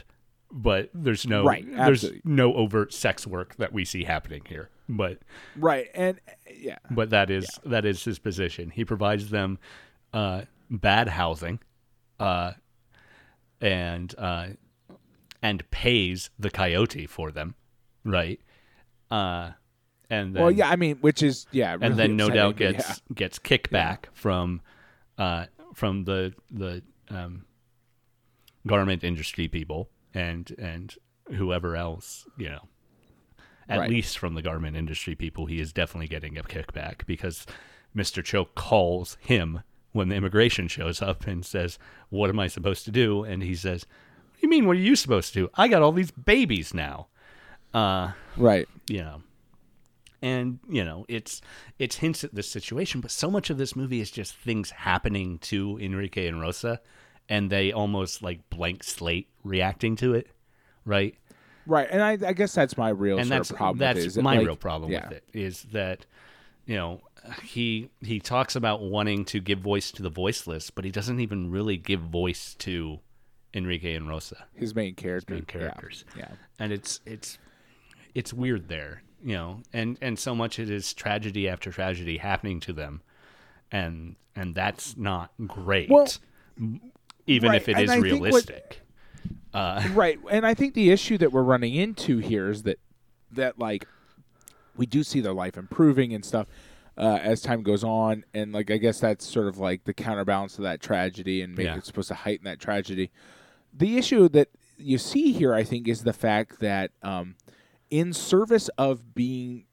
but there's no right, there's no overt sex work that we see happening here. But right and yeah, but that is yeah. that is his position. He provides them uh, bad housing, uh, and uh, and pays the coyote for them, right? Uh, and then, well, yeah, I mean, which is yeah, really and then no upsetting, doubt gets yeah. gets kickback yeah. from uh, from the the um, garment industry people and and whoever else, you know. At right. least from the garment industry people, he is definitely getting a kickback because Mister Cho calls him when the immigration shows up and says, what am I supposed to do? And he says, what do you mean, what are you supposed to do? I got all these babies now. Uh, right. You know, and, you know, it's it's hints at this situation, but so much of this movie is just things happening to Enrique and Rosa, and they almost like blank slate reacting to it, right? Right, and I, I guess that's my real and sort that's, of problem. That's with it, is my it like, real problem yeah. with it is that, you know, he he talks about wanting to give voice to the voiceless, but he doesn't even really give voice to Enrique and Rosa, his main character, his main characters. Yeah. yeah, and it's it's it's weird there, you know, and, and so much it is tragedy after tragedy happening to them, and and that's not great, well, even right, if it is I realistic. Uh, right, and I think the issue that we're running into here is that, that like, we do see their life improving and stuff uh, as time goes on, and like I guess that's sort of like the counterbalance to that tragedy, and maybe yeah. it's supposed to heighten that tragedy. The issue that you see here, I think, is the fact that um, in service of being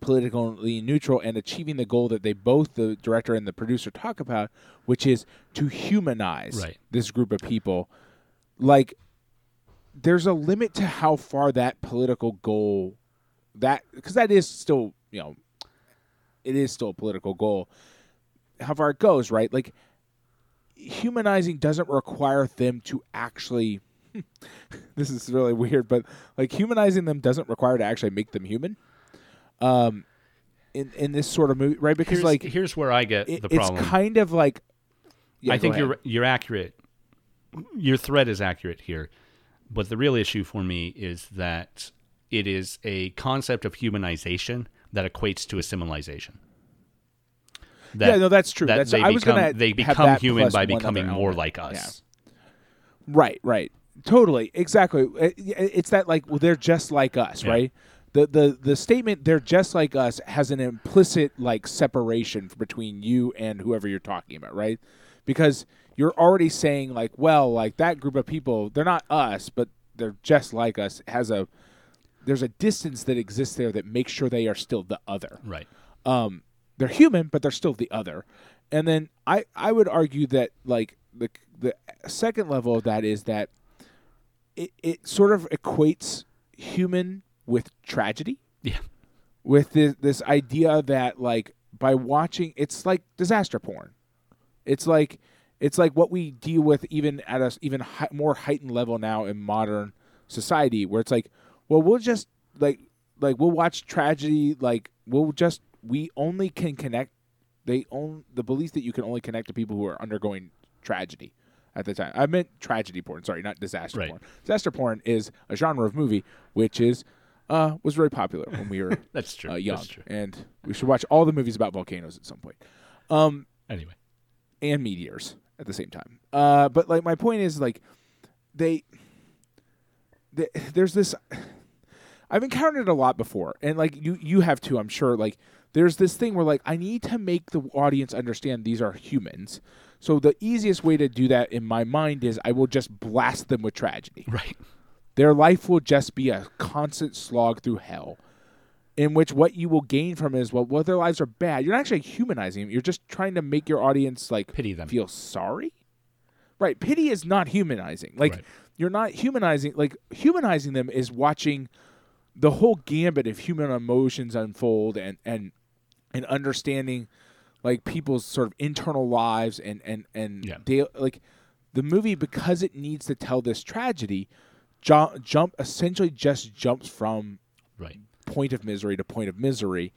politically neutral and achieving the goal that they both, the director and the producer, talk about, which is to humanize right. this group of people, like there's a limit to how far that political goal that, because that is still, you know, it is still a political goal, how far it goes, right? Like, humanizing doesn't require them to actually, this is really weird, but like humanizing them doesn't require to actually make them human. Um, in, in this sort of movie, right? Because here's, like, here's where I get it, the problem. It's kind of like, yeah, I think ahead. you're you're accurate. Your thread is accurate here, but the real issue for me is that it is a concept of humanization that equates to assimilization. That, yeah, no, that's true. That that's, they I become, was gonna they become human by becoming more element. Like us. Yeah. Right, right, totally, exactly. It, it's that like, well, they're just like us, yeah. right? The, the the statement "they're just like us" has an implicit like separation between you and whoever you're talking about, right? Because you're already saying like, well, like that group of people, they're not us, but they're just like us. Has a there's a distance that exists there that makes sure they are still the other, right? Um, They're human, but they're still the other. And then I, I would argue that like the the second level of that is that it, it sort of equates human with tragedy. Yeah. With this, this idea that like by watching, it's like disaster porn. It's like it's like what we deal with even at a even high, more heightened level now in modern society, where it's like, well, we'll just like like we'll watch tragedy, like we'll just. We only can connect. They own the belief that you can only connect to people who are undergoing tragedy at the time. I meant tragedy porn. Sorry, not disaster right. porn. Disaster porn is a genre of movie which is uh, was very popular when we were That's true. Uh, young, That's true. And we should watch all the movies about volcanoes at some point. Um, anyway, and meteors at the same time. Uh, but like my point is like they, they there's this. I've encountered a lot before, and like you, you have too. I'm sure. Like. There's this thing where, like, I need to make the audience understand these are humans. So the easiest way to do that in my mind is I will just blast them with tragedy. Right. Their life will just be a constant slog through hell, in which what you will gain from it is, well, well, their lives are bad. You're not actually humanizing them. You're just trying to make your audience, like, pity them. Feel sorry. Right. Pity is not humanizing. Like, right. You're not humanizing. Like, humanizing them is watching the whole gambit of human emotions unfold and and – and understanding, like, people's sort of internal lives and and and yeah. they, like the movie, because it needs to tell this tragedy, ju- jump essentially just jumps from right. point of misery to point of misery,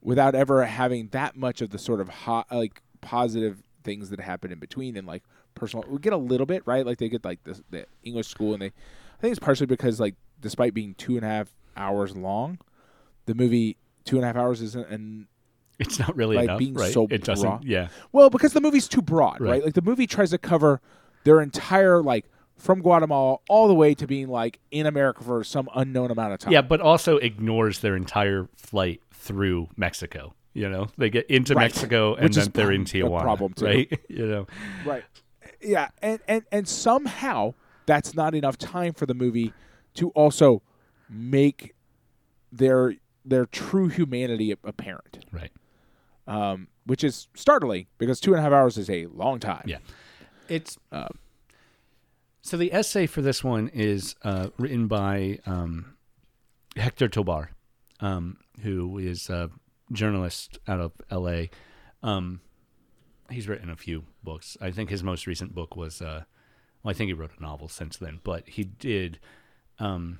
without ever having that much of the sort of hot, like positive things that happen in between and like personal. We get a little bit right, like they get like the, the English school, and they. I think it's partially because like despite being two and a half hours long, the movie two and a half hours isn't an It's not really like enough, being right? So it doesn't, yeah. Well, because the movie's too broad, right. right? Like the movie tries to cover their entire, like, from Guatemala all the way to being like in America for some unknown amount of time. Yeah, but also ignores their entire flight through Mexico. You know, they get into right. Mexico and Which then they're in Tijuana, problem too. Right? You know, right? Yeah, and, and and somehow that's not enough time for the movie to also make their their true humanity apparent, right? Um, which is startling because two and a half hours is a long time. Yeah, it's um, so the essay for this one is uh, written by um, Hector Tobar, um, who is a journalist out of L A. Um, he's written a few books. I think his most recent book was, uh, well, I think he wrote a novel since then, but he did um,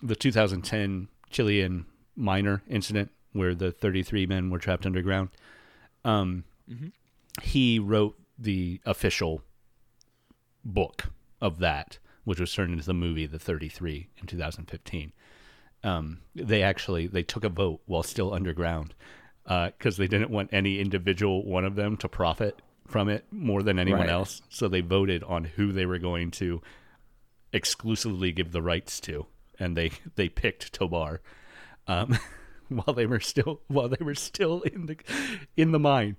the two thousand ten Chilean miner incident, where the thirty-three men were trapped underground. Um, mm-hmm. He wrote the official book of that, which was turned into the movie, The thirty-three, in two thousand fifteen. Um, they actually, they took a vote while still underground because uh, they didn't want any individual one of them to profit from it more than anyone right. else. So they voted on who they were going to exclusively give the rights to. And they, they picked Tobar. Um while they were still while they were still in the in the mine,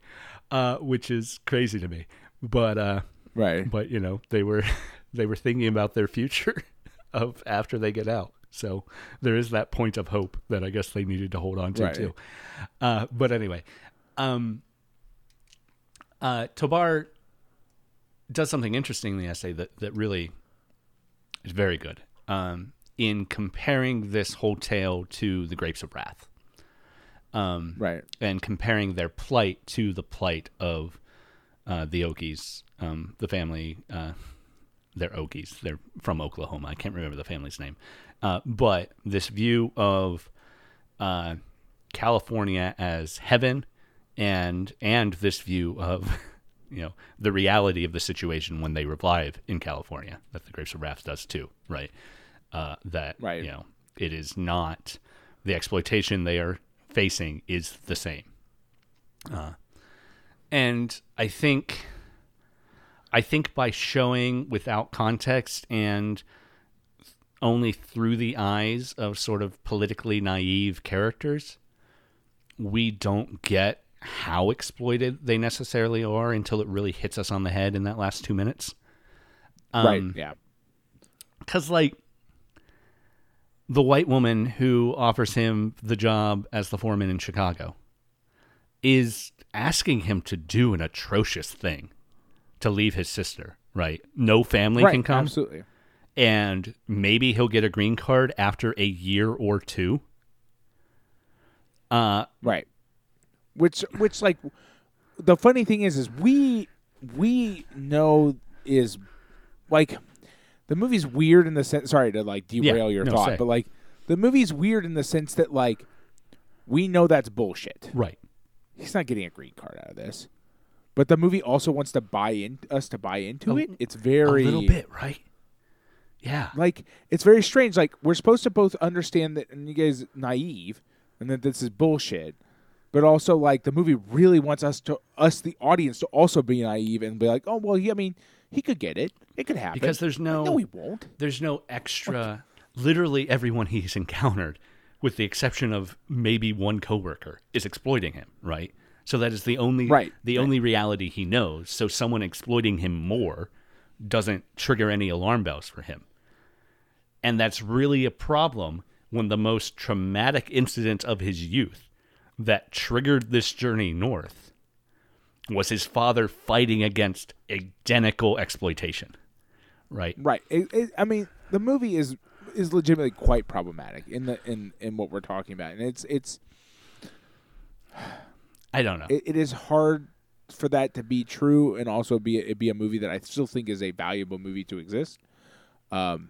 uh, which is crazy to me. But uh, right. But you know, they were they were thinking about their future of after they get out. So there is that point of hope that I guess they needed to hold on to, right, too. Uh, but anyway, um, uh, Tobar does something interesting in the essay that, that really is very good, um, in comparing this whole tale to the Grapes of Wrath. Um, right. And comparing their plight to the plight of uh, the Okies, um, the family, uh, they're Okies. They're from Oklahoma. I can't remember the family's name. Uh, but this view of uh, California as heaven, and and this view of, you know, the reality of the situation when they revive in California, that the Grapes of Wrath does too, right? Uh, that, right. you know, it is not, the exploitation they are facing is the same. Uh, and I think, I think by showing without context and only through the eyes of sort of politically naive characters, we don't get how exploited they necessarily are until it really hits us on the head in that last two minutes. Um, right, yeah. Because, like, the white woman who offers him the job as the foreman in Chicago is asking him to do an atrocious thing, to leave his sister, right? No family right, can come. Absolutely. And maybe he'll get a green card after a year or two. Uh, right. Which, which, like, the funny thing is, is we we know is, like, the movie's weird in the sense. Sorry to like derail yeah, your no, thought, say. But like, the movie's weird in the sense that like, we know that's bullshit. Right. He's not getting a green card out of this, but the movie also wants to buy in us to buy into oh, it. It's very a little bit right. Yeah. Like, it's very strange. Like, we're supposed to both understand that, and you guys are naive, and that this is bullshit, but also, like, the movie really wants us to, us, the audience, to also be naive and be like, oh, well, he, I mean, he could get it. It could happen. Because there's no, no he won't. There's no extra, what? Literally everyone he's encountered, with the exception of maybe one coworker, is exploiting him, right? So that is the only, right. the right. only reality he knows. So someone exploiting him more doesn't trigger any alarm bells for him. And that's really a problem when the most traumatic incident of his youth that triggered this journey north was his father fighting against identical exploitation. Right. Right. It, it, I mean, the movie is is legitimately quite problematic in the in, in what we're talking about. And it's it's I don't know. It, it is hard for that to be true, and also be it be a movie that I still think is a valuable movie to exist. Um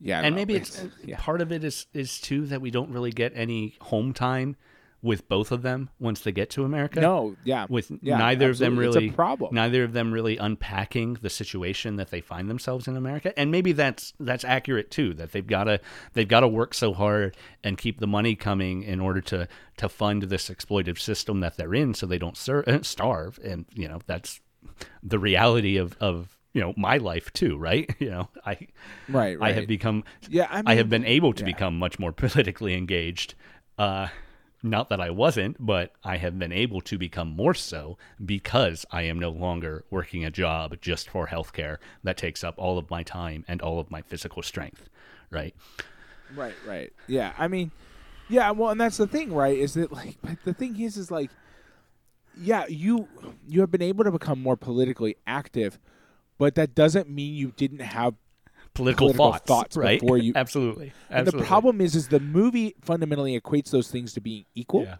Yeah, and maybe it's, it's yeah. part of it is, is too that we don't really get any home time with both of them once they get to America. No, yeah, with yeah, neither absolutely. of them really it's a problem. Neither of them really unpacking the situation that they find themselves in America. And maybe that's that's accurate too. That they've got to they've got to work so hard and keep the money coming in order to, to fund this exploitive system that they're in, so they don't ser- starve. And you know, that's the reality of. of you know, my life too, right? You know, I, right, right. I have become, yeah, I, mean, I have been able to yeah. become much more politically engaged. Uh, not that I wasn't, but I have been able to become more so because I am no longer working a job just for healthcare that takes up all of my time and all of my physical strength, right? Right, right. Yeah, I mean, yeah, well, and that's the thing, right? Is that like, but the thing is, is like, yeah, you you have been able to become more politically active. But that doesn't mean you didn't have political, political thoughts, thoughts right? before you. Absolutely. Absolutely. And the problem is, is the movie fundamentally equates those things to being equal yeah.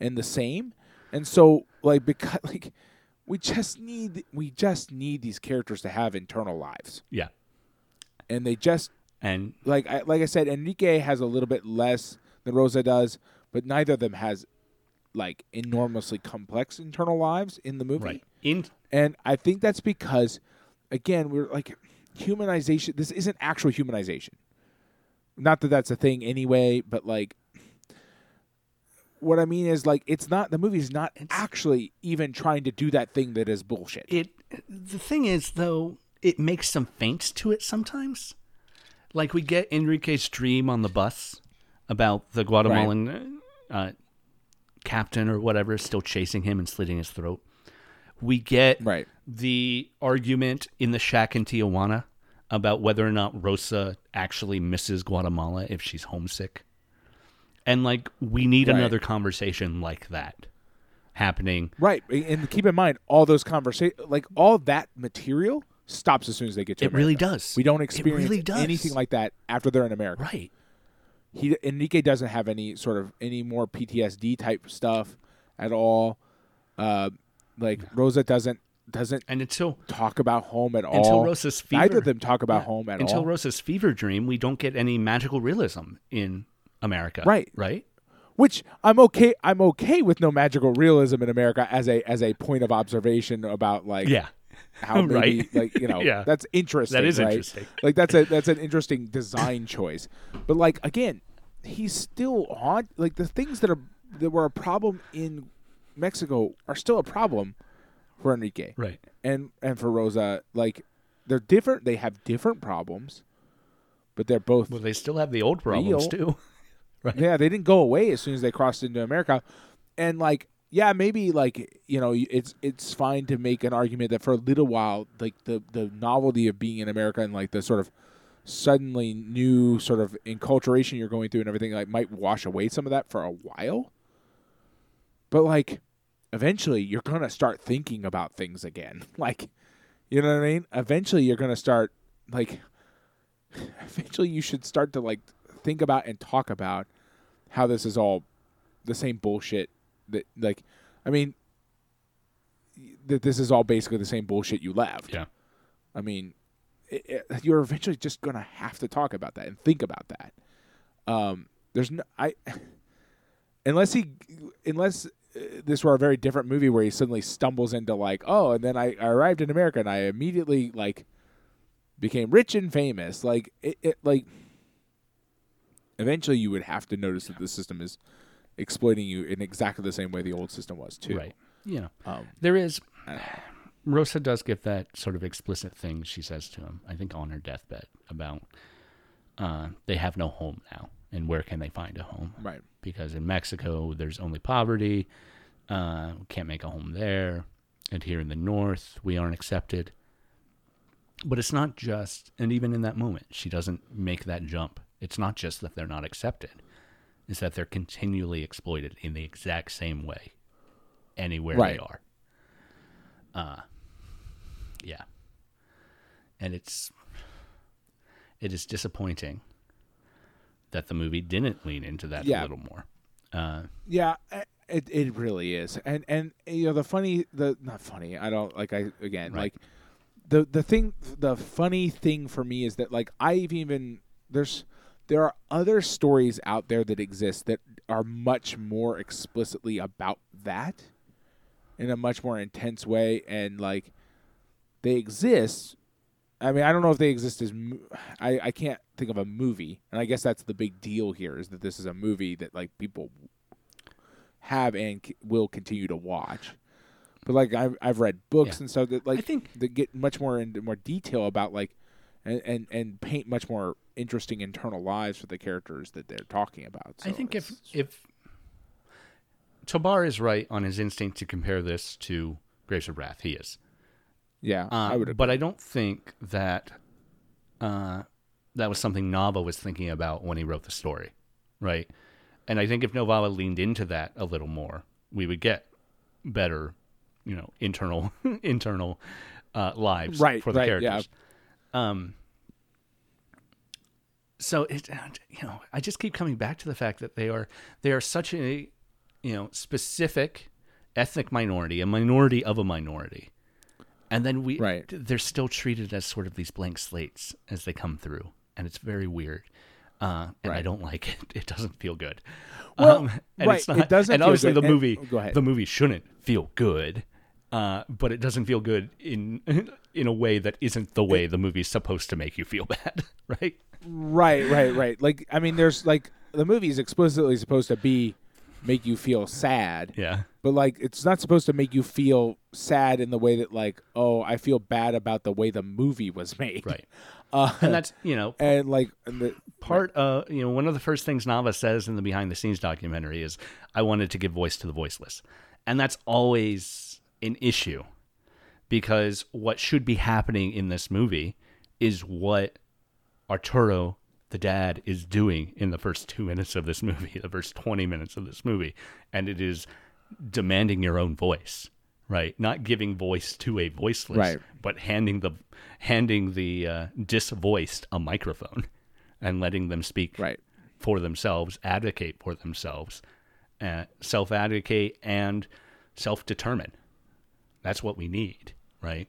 and the same. And so, like, because like, we just need we just need these characters to have internal lives. Yeah. And they just and like I, like I said, Enrique has a little bit less than Rosa does, but neither of them has like enormously complex internal lives in the movie. Right. In- and I think that's because. Again, we're like humanization. This isn't actual humanization. Not that that's a thing anyway, but like what I mean is like it's not the movie's not it's, actually even trying to do that thing that is bullshit. It the thing is though, it makes some feints to it sometimes. Like we get Enrique's dream on the bus about the Guatemalan right. uh, captain or whatever still chasing him and slitting his throat. We get right. the argument in the shack in Tijuana about whether or not Rosa actually misses Guatemala if she's homesick. And, like, we need right. another conversation like that happening. Right. And keep in mind, all those conversations, like, all that material stops as soon as they get to it America. It really does. We don't experience really anything like that after they're in America. Right. He Enrique doesn't have any sort of any more P T S D type stuff at all. Uh, like, no. Rosa doesn't. Doesn't and until, talk about home at all. Until Rosa's fever, neither of them talk about yeah, home at until all. Until Rosa's fever dream, we don't get any magical realism in America. Right, right. Which I'm okay. I'm okay with no magical realism in America as a as a point of observation about like yeah. how maybe right. like you know yeah. that's interesting. That is right? interesting. Like that's a that's an interesting design choice. But like again, he's still on like the things that are that were a problem in Mexico are still a problem. For Enrique. Right. And and for Rosa, like, they're different. They have different problems, but they're both. Well, they still have the old problems, real. Too. Right. Yeah, they didn't go away as soon as they crossed into America. And, like, yeah, maybe, like, you know, it's it's fine to make an argument that for a little while, like, the, the novelty of being in America and, like, the sort of suddenly new sort of enculturation you're going through and everything, like, might wash away some of that for a while. But, like, eventually you're going to start thinking about things again. Like, you know what I mean? Eventually you're going to start, like, eventually you should start to, like, think about and talk about how this is all the same bullshit that, like, I mean, that this is all basically the same bullshit you left. Yeah. I mean, it, it, you're eventually just going to have to talk about that and think about that. Um, there's no, I, unless he, unless, this were a very different movie where he suddenly stumbles into like, oh, and then I, I arrived in America and I immediately like became rich and famous. Like it, it like eventually you would have to notice that the system is exploiting you in exactly the same way the old system was too. Right. You know, um, there is, Rosa does get that sort of explicit thing she says to him, I think on her deathbed about, uh, they have no home now. And where can they find a home? Right. Because in Mexico, there's only poverty. Uh, can't make a home there. And here in the North, we aren't accepted. But it's not just, and even in that moment, she doesn't make that jump. It's not just that they're not accepted. It's that they're continually exploited in the exact same way anywhere right. they are. Uh, yeah. And it's, it is disappointing that the movie didn't lean into that yeah. a little more. Uh, yeah, it it really is. And, and you know, the funny, the not funny, I don't, like, I again, right. like, the the thing, the funny thing for me is that, like, I've even, there's, there are other stories out there that exist that are much more explicitly about that in a much more intense way. And, like, they exist. I mean, I don't know if they exist as, I, I can't think of a movie. And I guess that's the big deal here is that this is a movie that, like, people have and c- will continue to watch. But, like, I've, I've read books yeah. and stuff that, like, I think that get much more into more detail about, like, and, and, and paint much more interesting internal lives for the characters that they're talking about. So I think if, if Tobar is right on his instinct to compare this to Grapes of Wrath, he is. Yeah, uh, I would agree. But I don't think that uh, that was something Nava was thinking about when he wrote the story, right? And I think if Nava leaned into that a little more, we would get better, you know, internal internal uh, lives right, for the right, characters. Yeah. Um, so it, you know, I just keep coming back to the fact that they are they are such a you know specific ethnic minority, a minority of a minority. And then we, right. they're still treated as sort of these blank slates as they come through. And it's very weird. Uh, and right. I don't like it. It doesn't feel good. Well, um, and right. it's not, it doesn't and feel obviously good. The movie, and, go ahead. The movie shouldn't feel good, uh, but it doesn't feel good in in a way that isn't the way the movie's supposed to make you feel bad, right? Right, right, right. Like, I mean, there's like, the movie's explicitly supposed to be make you feel sad. Yeah. But, like, it's not supposed to make you feel sad in the way that, like, oh, I feel bad about the way the movie was made. Right. Uh, and that's, you know. And, like. And the, part of, right. uh, you know, one of the first things Nava says in the behind-the-scenes documentary is, I wanted to give voice to the voiceless. And that's always an issue. Because what should be happening in this movie is what Arturo, the dad, is doing in the first two minutes of this movie, the first twenty minutes of this movie. And it is demanding your own voice, right? Not giving voice to a voiceless, right, but handing the handing the uh, disvoiced a microphone and letting them speak right. for themselves, advocate for themselves, uh, self-advocate and self-determine. That's what we need, right?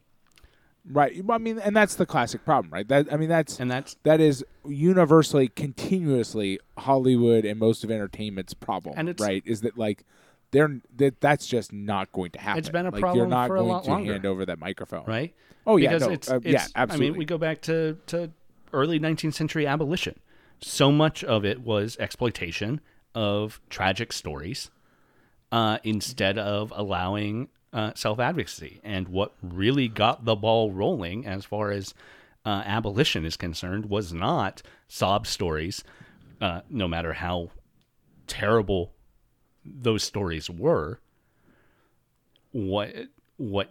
Right. I mean, and that's the classic problem, right? That I mean, that's and that's that is universally, continuously Hollywood and most of entertainment's problem, and it's, right? Is that like they're that that's just not going to happen. It's been a like, problem you're not for going a lot to longer. Hand over that microphone, right? Oh yeah, because no, it's, uh, it's, yeah, absolutely. I mean, we go back to to early nineteenth century abolition. So much of it was exploitation of tragic stories, uh, instead of allowing. Uh, self-advocacy, and what really got the ball rolling as far as uh, abolition is concerned was not sob stories, uh, no matter how terrible those stories were. What what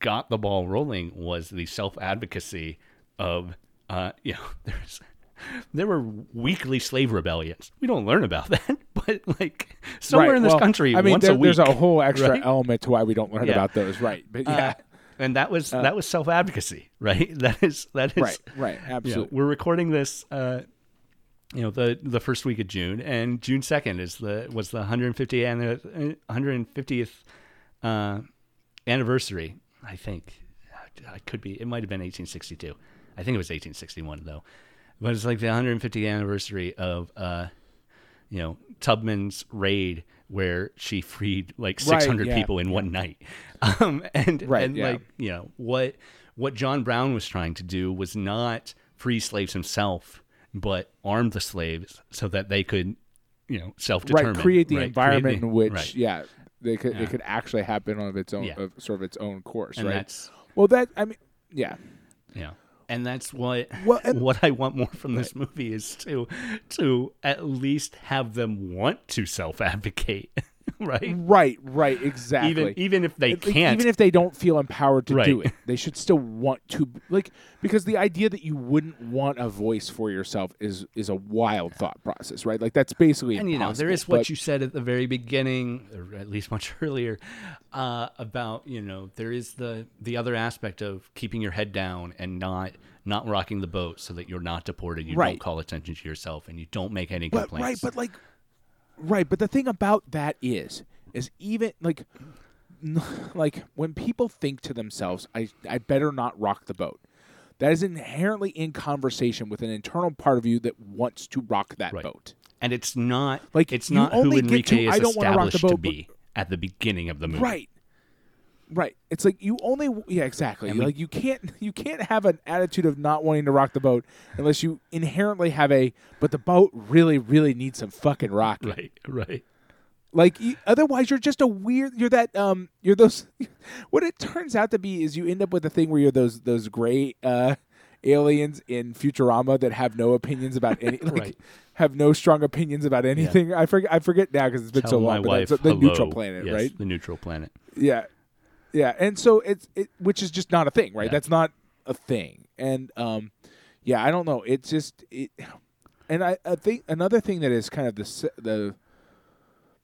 got the ball rolling was the self-advocacy of uh, you know, there's there were weekly slave rebellions. We don't learn about that, but like somewhere right. in this well, country, I mean, once there, a week, there's a whole extra right? element to why we don't learn yeah. about those, right? But yeah, uh, and that was uh, that was self-advocacy, right? That is that is right, right, absolutely. You know, we're recording this, uh, you know, the the first week of June, and June second is the was the one hundred fiftieth uh, anniversary, I think. I could be. It might have been eighteen sixty-two. I think it was eighteen sixty-one though. But it's like the one hundred fiftieth anniversary of, uh, you know, Tubman's raid where she freed like six hundred right, yeah. people in yeah. one night. Um, and right, and yeah. like, you know, what what John Brown was trying to do was not free slaves himself, but arm the slaves so that they could, you know, self-determine. Right, create the right? environment create the, in which, right. yeah, they could, yeah. it could actually happen on its own, yeah. of sort of its own course, and right? That's, well, that, I mean, yeah. Yeah. And that's what well, and, what I want more from this right. movie is to to at least have them want to self-advocate, right? Right, right, exactly. Even even if they can't, even if they don't feel empowered to right. do it, they should still want to. Like because the idea that you wouldn't want a voice for yourself is is a wild thought process, right? Like that's basically and impossible, you know there is what but, you said at the very beginning, or at least much earlier, uh, about you know there is the the other aspect of keeping your head down and not. Not rocking the boat so that you're not deported. You right. don't call attention to yourself and you don't make any complaints. But, right, but like, right. But the thing about that is, is even like, like when people think to themselves, I, I better not rock the boat. That is inherently in conversation with an internal part of you that wants to rock that right. boat. And it's not like it's not who Enrique to, is established boat, to be but, at the beginning of the movie. Right. Right. It's like you only yeah, exactly. I mean, like you can't you can't have an attitude of not wanting to rock the boat unless you inherently have a but the boat really really needs some fucking rocking. Right. Right. Like you, otherwise you're just a weird you're that um you're those what it turns out to be is you end up with a thing where you're those those gray uh aliens in Futurama that have no opinions about any like right. have no strong opinions about anything. Yeah. I forget I forget now cuz it's been Tell so long my but wife, that's, the neutral planet, yes, right? The neutral planet. Yeah. Yeah, and so it's it, which is just not a thing, right? Yeah. That's not a thing, and um, yeah, I don't know. It's just it, and I, I think another thing that is kind of the the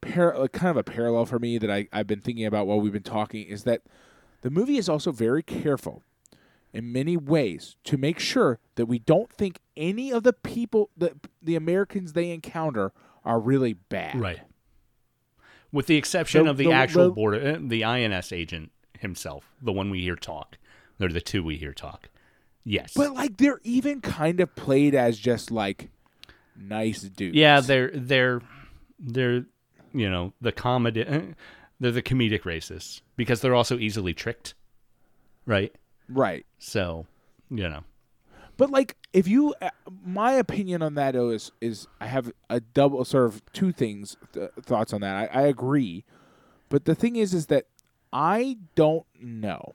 par, kind of a parallel for me that I I've been thinking about while we've been talking is that the movie is also very careful in many ways to make sure that we don't think any of the people the the Americans they encounter are really bad, right? With the exception the, of the, the actual the, border, the I N S agent himself, the one we hear talk. They're the two we hear talk. Yes. But, like, they're even kind of played as just, like, nice dudes. Yeah, they're, they're, they're you know, the comedy, they're the comedic racists because they're also easily tricked, right? Right. So, you know. But, like, if you, my opinion on that is, is I have a double, sort of two things, th- thoughts on that. I, I agree. But the thing is, is that I don't know.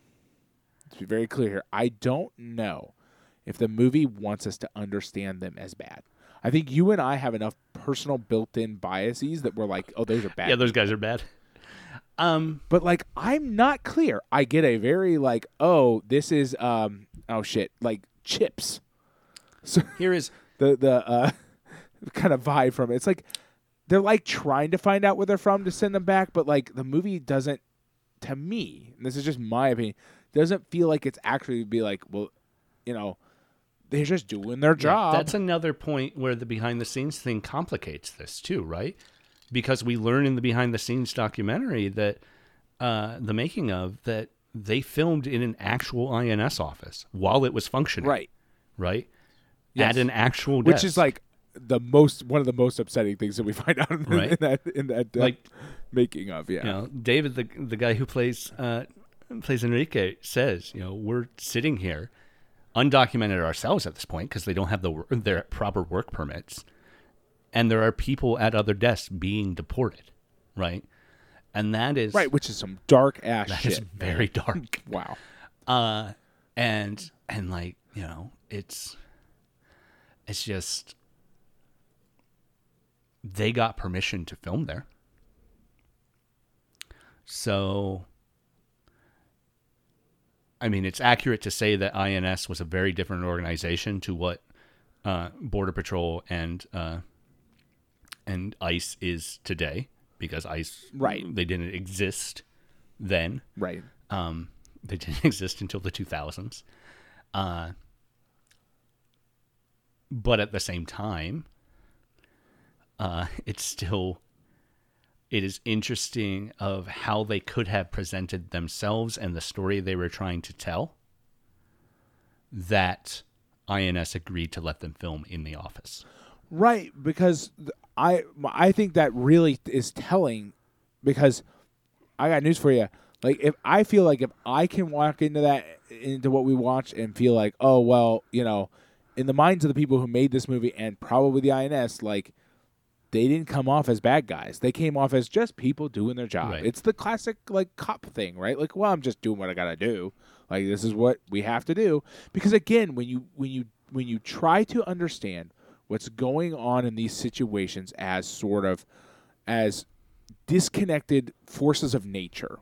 To be very clear here, I don't know if the movie wants us to understand them as bad. I think you and I have enough personal built-in biases that we're like, oh, those are bad. Yeah, those guys are bad. Um, but, like, I'm not clear. I get a very, like, oh, this is, um, oh, shit, like, chips. So here is the the uh, kind of vibe from it. It's like they're like trying to find out where they're from to send them back, but like the movie doesn't, to me, and this is just my opinion, doesn't feel like it's actually be like, well, you know, they're just doing their job. Yeah, that's another point where the behind the scenes thing complicates this too, right? Because we learn in the behind the scenes documentary that uh, the making of that they filmed in an actual I N S office while it was functioning. Right. Right. Yes. At an actual desk. Which is like the most, one of the most upsetting things that we find out in, right. in that in that uh, like making of. Yeah. You know, David, the the guy who plays uh, plays Enrique, says, you know, we're sitting here undocumented ourselves at this point because they don't have the their proper work permits, and there are people at other desks being deported, right? And that is right, which is some dark ass. That shit. Is very dark. Wow. Uh, and and like you know, it's. It's just they got permission to film there. So, I mean, it's accurate to say that I N S was a very different organization to what uh, Border Patrol and uh, and ICE is today, because ICE, right. they didn't exist then. Right. Um, they didn't exist until the two thousands. Uh But at the same time, uh, it's still, it is interesting of how they could have presented themselves and the story they were trying to tell that I N S agreed to let them film in the office. Right, because I, I think that really is telling, because I got news for you. Like, if I feel like if I can walk into that, into what we watch and feel like, oh, well, you know, in the minds of the people who made this movie and probably the I N S, like, they didn't come off as bad guys. They came off as just people doing their job. Right. It's the classic, like, cop thing, right? Like, well, I'm just doing what I got to do. Like, this is what we have to do. Because, again, when you when you, when you try to understand what's going on in these situations as sort of as disconnected forces of nature,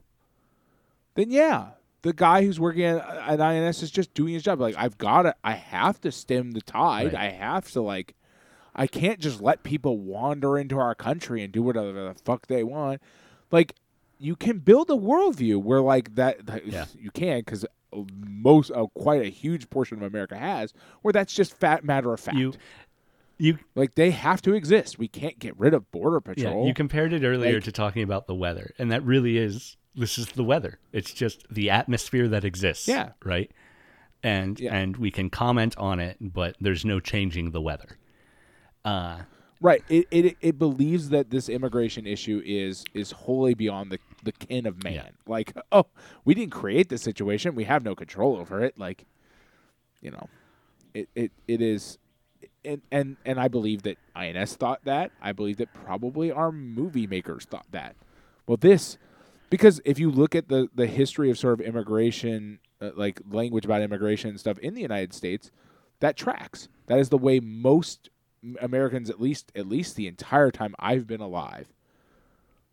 then, yeah. The guy who's working at, at I N S is just doing his job. Like, I've got to, I have to stem the tide. Right. I have to, like, I can't just let people wander into our country and do whatever the fuck they want. Like, you can build a worldview where, like, that, that yeah. you can, because most, uh, quite a huge portion of America has, where that's just fat matter of fact. You, you Like, they have to exist. We can't get rid of Border Patrol. Yeah, you compared it earlier like, to talking about the weather, and that really is. This is the weather. It's just the atmosphere that exists. Yeah. Right? And yeah. and we can comment on it, but there's no changing the weather. Uh, right. It, it it believes that this immigration issue is is wholly beyond the, the ken of man. Yeah. Like, oh, we didn't create this situation. We have no control over it. Like, you know, it, it, it is. And, and, and I believe that I N S thought that. I believe that probably our movie makers thought that. Well, this... Because if you look at the, the history of sort of immigration, uh, like language about immigration and stuff in the United States, that tracks. That is the way most Americans, at least at least the entire time I've been alive,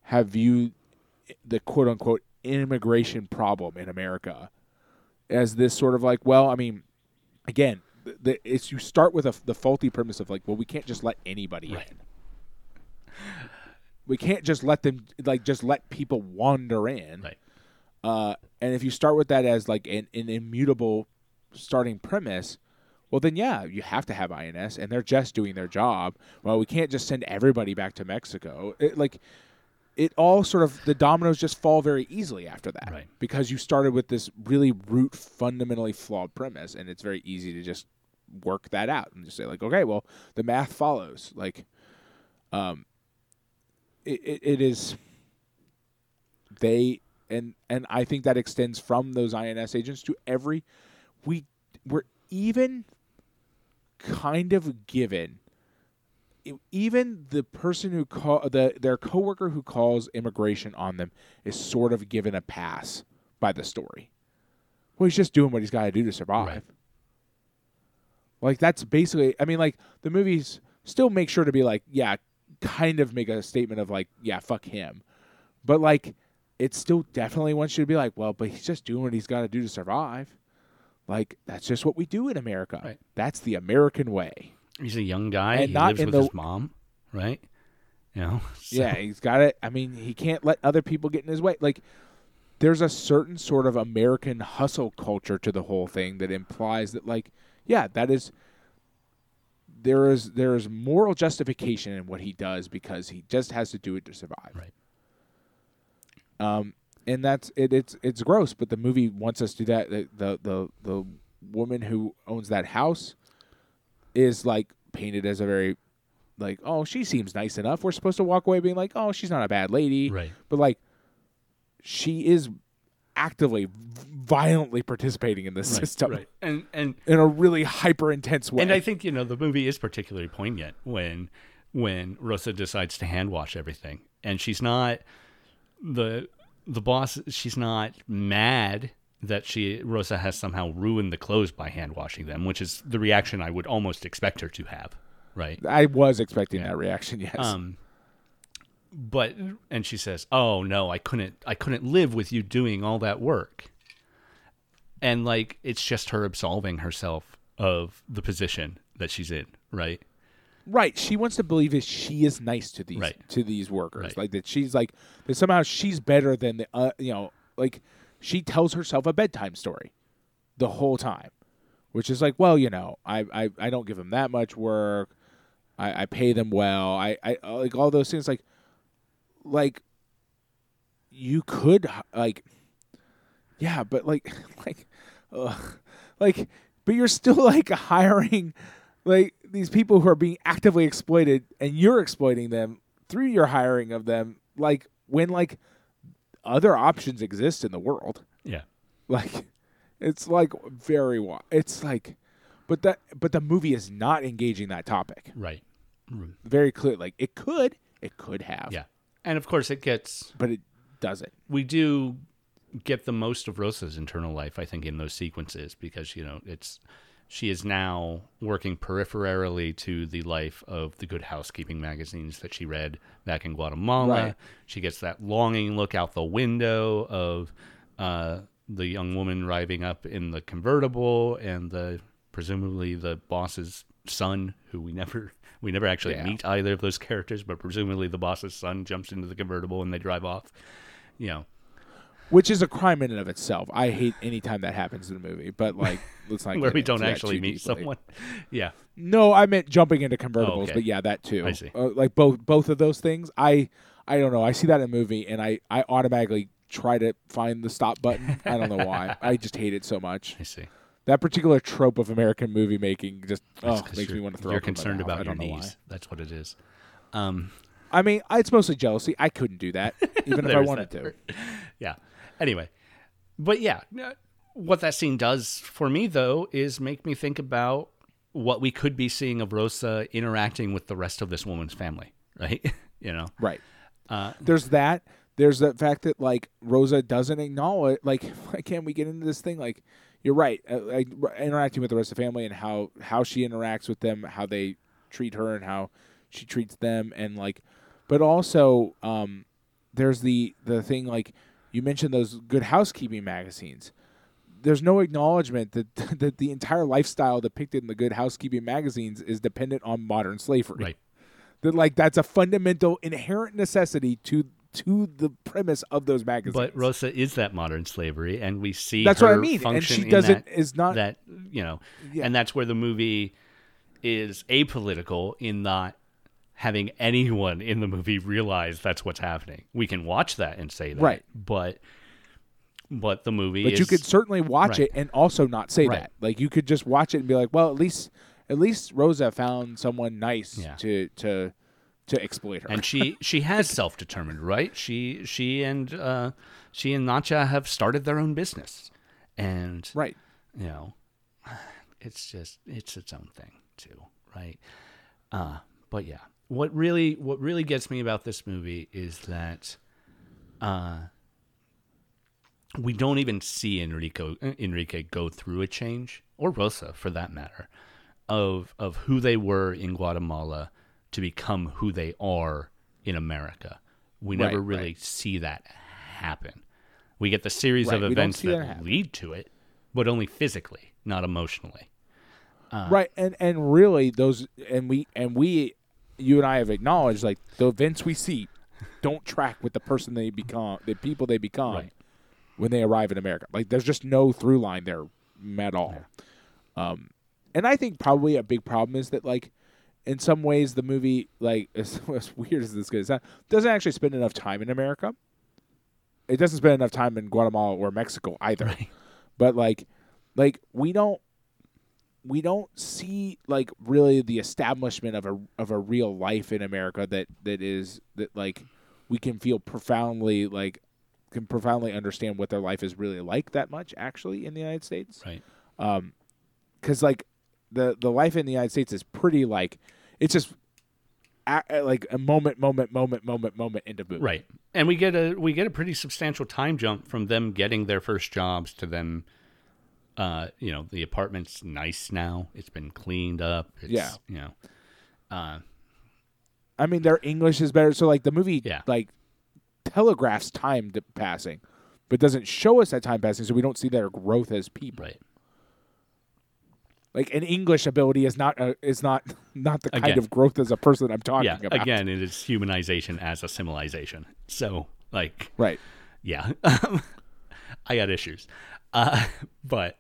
have viewed the quote-unquote immigration problem in America as this sort of like, well, I mean, again, the, the, it's you start with a, the faulty premise of like, well, we can't just let anybody right. in. We can't just let them, like, just let people wander in. Right. Uh, and if you start with that as, like, an, an immutable starting premise, well, then, yeah, you have to have I N S, and they're just doing their job. Well, we can't just send everybody back to Mexico. It, like, it all sort of, the dominoes just fall very easily after that. Right. Because you started with this really root, fundamentally flawed premise, and it's very easy to just work that out and just say, like, okay, well, the math follows. Like, um... It, it, it is they and and I think that extends from those I N S agents to every we we're even kind of given even the person who call the their coworker who calls immigration on them is sort of given a pass by the story. Well, he's just doing what he's got to do to survive. Right. Like that's basically. I mean, like the movies still make sure to be like, yeah. kind of make a statement of like, yeah, fuck him. But like, it still definitely wants you to be like, well, but he's just doing what he's got to do to survive. Like, that's just what we do in America. Right. That's the American way. He's a young guy. And he lives with the... his mom, right? You know? So. Yeah, he's got it. I mean, he can't let other people get in his way. Like, there's a certain sort of American hustle culture to the whole thing that implies that, like, yeah, that is there is there is moral justification in what he does because he just has to do it to survive. Right. Um, and that's it. It's it's gross, but the movie wants us to do that. The the the, the woman who owns that house is like painted as a very like, oh, she seems nice enough. We're supposed to walk away being like, oh, she's not a bad lady, right? But like. She is actively, violently participating in this right, system, right. and and in a really hyper intense way. And I think you know the movie is particularly poignant when when Rosa decides to hand wash everything, and she's not the the boss. She's not mad that she Rosa has somehow ruined the clothes by hand washing them, which is the reaction I would almost expect her to have. Right? I was expecting yeah. that reaction. Yes. Um, But and she says, "Oh no, I couldn't. I couldn't live with you doing all that work." And like, it's just her absolving herself of the position that she's in, right? Right. She wants to believe that she is nice to these right. to these workers, right. like that she's like that somehow she's better than the uh, you know, like she tells herself a bedtime story the whole time, which is like, well, you know, I I, I don't give them that much work, I, I pay them well, I I like all those things, like. Like, you could, like, yeah, but, like, like, ugh, like, but you're still, like, hiring, like, these people who are being actively exploited, and you're exploiting them through your hiring of them, like, when, like, other options exist in the world. Yeah. Like, it's, like, very, it's, like, but that, but the movie is not engaging that topic. Right. Mm-hmm. Very clear. Like, it could, it could have. Yeah. And, of course, it gets... But it doesn't. We do get the most of Rosa's internal life, I think, in those sequences because, you know, it's she is now working peripherally to the life of the Good Housekeeping magazines that she read back in Guatemala. Right. She gets that longing look out the window of uh, the young woman riding up in the convertible and the presumably the boss's son, who we never... We never actually yeah. meet either of those characters, but presumably the boss's son jumps into the convertible and they drive off, you know. Which is a crime in and of itself. I hate any time that happens in a movie, but like, let's not where we don't actually meet deeply. Someone. Yeah. No, I meant jumping into convertibles, oh, okay. but yeah, that too. I see. Uh, like both both of those things. I I don't know. I see that in a movie, and I I automatically try to find the stop button. I don't know why. I just hate it so much. I see. That particular trope of American movie making just oh, makes me want to throw up. You're concerned about your knees. That's what it is. Um, I mean, it's mostly jealousy. I couldn't do that, even if I wanted to. Yeah. Anyway. But yeah, what that scene does for me, though, is make me think about what we could be seeing of Rosa interacting with the rest of this woman's family, right? You know? Right. Uh, There's that. There's the fact that, like, Rosa doesn't acknowledge, like, why can't we get into this thing? Like, you're right. Uh, like, interacting with the rest of the family and how, how she interacts with them, how they treat her and how she treats them. And like, but also um, there's the, the thing, like you mentioned those Good Housekeeping magazines. There's no acknowledgement that, that the entire lifestyle depicted in the Good Housekeeping magazines is dependent on modern slavery. Right. That like, that's a fundamental inherent necessity to to the premise of those magazines. But Rosa is that modern slavery, and we see that's her what I mean. Function and she doesn't that, is not that you know, yeah. and that's where the movie is apolitical in not having anyone in the movie realize that's what's happening. We can watch that and say that, right? But but the movie, but is, you could certainly watch right. it and also not say right. that. Like you could just watch it and be like, well, at least at least Rosa found someone nice yeah. to to. To exploit her, and she she has self determined, right? She she and uh, she and Nacha have started their own business, and right, you know, it's just it's its own thing too, right? Uh, but yeah, what really what really gets me about this movie is that uh, we don't even see Enrico Enrique go through a change, or Rosa for that matter, of of who they were in Guatemala. To become who they are in America. We right, never really right. see that happen. We get the series right, of events that, that lead to it, but only physically, not emotionally. Uh, right, and and really those and we and we you and I have acknowledged, like, the events we see don't track with the person they become, the people they become right. when they arrive in America. Like, there's just no through line there at all. Yeah. Um, and I think probably a big problem is that, like, in some ways the movie, like, as, as weird as this is, doesn't actually spend enough time in America. It doesn't spend enough time in Guatemala or Mexico either. Right. But, like, like we don't we don't see, like, really the establishment of a of a real life in America that, that is that like we can feel profoundly like can profoundly understand what their life is really like that much actually in the United States. Right. Um, 'cause like the the life in the United States is pretty, like, it's just at, at like a moment moment moment moment moment into movie. Right. And we get a we get a pretty substantial time jump from them getting their first jobs to them. Uh, you know, the apartment's nice now. It's been cleaned up. It's, yeah. You know, uh, I mean, their English is better. So, like, the movie, yeah. like, telegraphs time to passing, but doesn't show us that time passing, so we don't see their growth as people. Right. Like, an English ability is not uh, is not, not the kind again. of growth as a person I'm talking yeah, about. Again, it is humanization as assimilation. So, like... Right. Yeah. I got issues. Uh, but,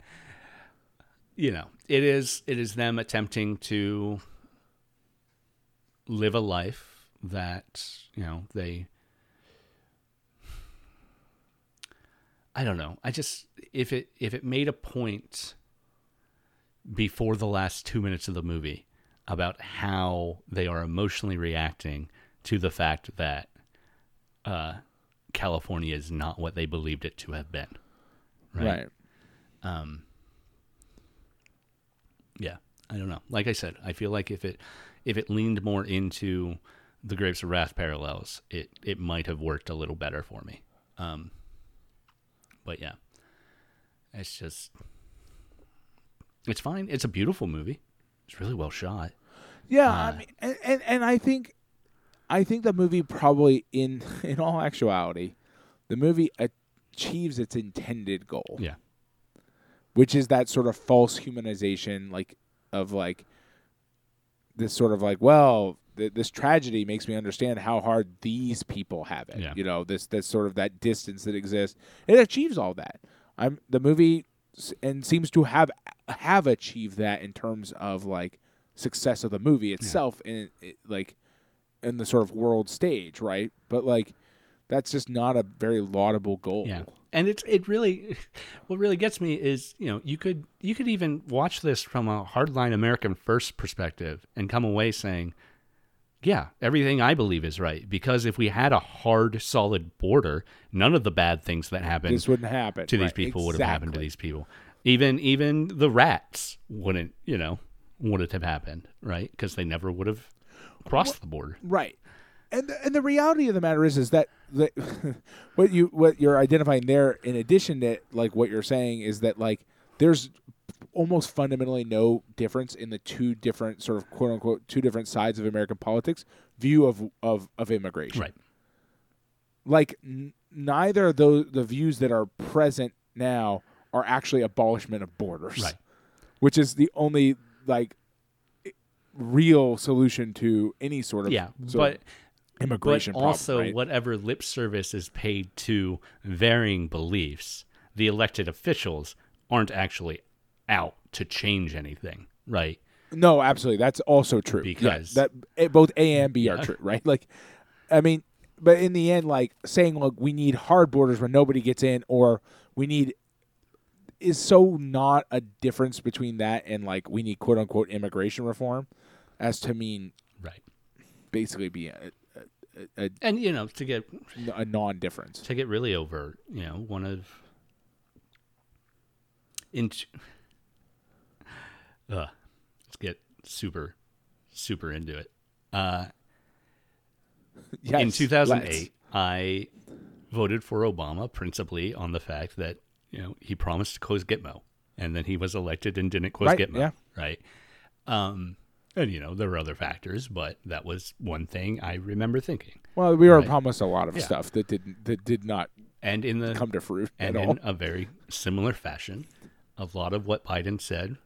you know, it is it is them attempting to live a life that, you know, they, I don't know. I just, if it if it made a point before the last two minutes of the movie about how they are emotionally reacting to the fact that uh, California is not what they believed it to have been. Right. right. Um, yeah, I don't know. Like I said, I feel like if it if it leaned more into the Grapes of Wrath parallels, it, it might have worked a little better for me. Um, but yeah, it's just, it's fine. It's a beautiful movie. It's really well shot. Yeah, uh, I mean, and, and and I think I think the movie probably in in all actuality, the movie. A, achieves its intended goal, yeah, which is that sort of false humanization, like of like this sort of like, well, th- this tragedy makes me understand how hard these people have it. Yeah. You know, this this sort of that distance that exists. It achieves all that. I'm the movie s- and seems to have have achieved that in terms of like success of the movie itself, yeah. in it, like in the sort of world stage, right? But like. That's just not a very laudable goal. Yeah. And it's it really what really gets me is, you know, you could you could even watch this from a hardline American first perspective and come away saying, yeah, everything I believe is right, because if we had a hard, solid border, none of the bad things that happened this wouldn't happen to right. these people exactly. would have happened to these people. Even even the rats wouldn't, you know, wouldn't have happened, right? Because they never would have crossed well, the border. Right. And the, and the reality of the matter is is that the, what you what you're identifying there, in addition to like what you're saying, is that like there's almost fundamentally no difference in the two different sort of quote unquote two different sides of American politics view of of, of immigration. Right. Like n- neither of those the views that are present now are actually abolishment of borders, right. which is the only like real solution to any sort of yeah, sort but. Of, immigration but problem, also right? whatever lip service is paid to varying beliefs, the elected officials aren't actually out to change anything, right? No, absolutely. That's also true. Because yeah, that both A and B yeah. are true, right? Like, I mean, but in the end, like saying, look, we need hard borders where nobody gets in, or we need is so not a difference between that and like we need quote unquote immigration reform as to mean right. basically be a, A, a, and you know to get a non-difference to get really overt, you know, one of in uh, let's get super super into it. Uh, yes, in two thousand eight, let's. I voted for Obama principally on the fact that you know he promised to close Gitmo, and then he was elected and didn't close right, Gitmo, yeah. right? Um. And, you know, there were other factors, but that was one thing I remember thinking. Well, we were right? promised a lot of yeah. stuff that didn't that did not and in the, come to fruit and at in all. A very similar fashion, a lot of what Biden said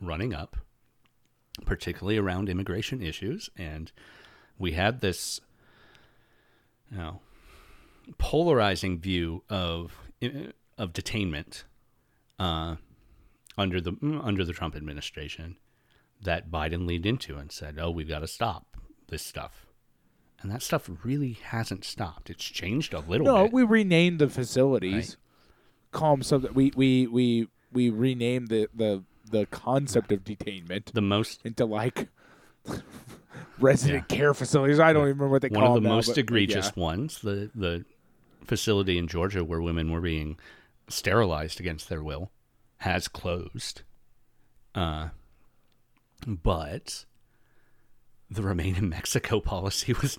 running up, particularly around immigration issues. And we had this, you know, polarizing view of of detainment uh, under the under the Trump administration that Biden leaned into and said, oh, we've got to stop this stuff. And that stuff really hasn't stopped. It's changed a little no, bit. No, we renamed the facilities. Right. Calm something. We we we we renamed the, the, the concept of detainment the most into like resident yeah. care facilities. I don't yeah. even remember what they call them. One of the now, most but, egregious yeah. ones, the the facility in Georgia where women were being sterilized against their will, has closed. Uh, but the Remain in Mexico policy was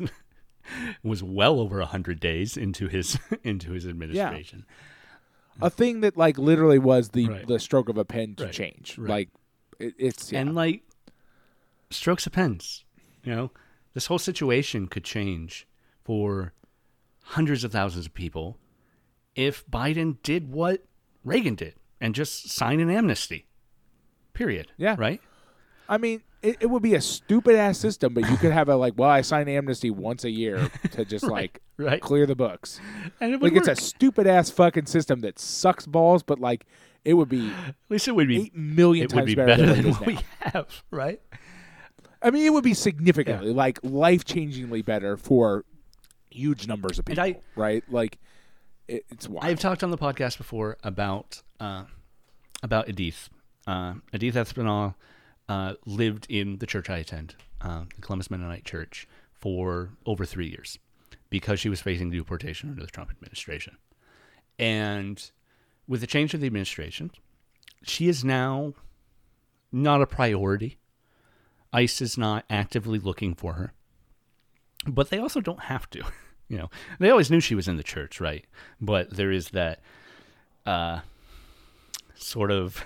was well over one hundred days into his into his administration. Yeah. A thing that like literally was the, right. the stroke of a pen to right. change. Right. Like it, it's yeah. And like strokes of pens, you know, this whole situation could change for hundreds of thousands of people if Biden did what Reagan did and just sign an amnesty. Period. Yeah. Right? I mean, it, it would be a stupid-ass system, but you could have a, like, well, I sign amnesty once a year to just, right, like, right. clear the books. And it would like, work. It's a stupid-ass fucking system that sucks balls, but, like, it would be at least it would be eight million it times would be better, better than, than what now. We have, right? I mean, it would be significantly, yeah. like, life-changingly better for huge numbers of people, I, right? Like, it, it's wild. I've talked on the podcast before about, uh, about Edith. Uh, Edith Espinal... Uh, lived in the church I attend, uh, the Columbus Mennonite Church, for over three years because she was facing deportation under the Trump administration. And with the change of the administration, she is now not a priority. ICE is not actively looking for her. But they also don't have to. You know, they always knew she was in the church, right? But there is that uh, sort of...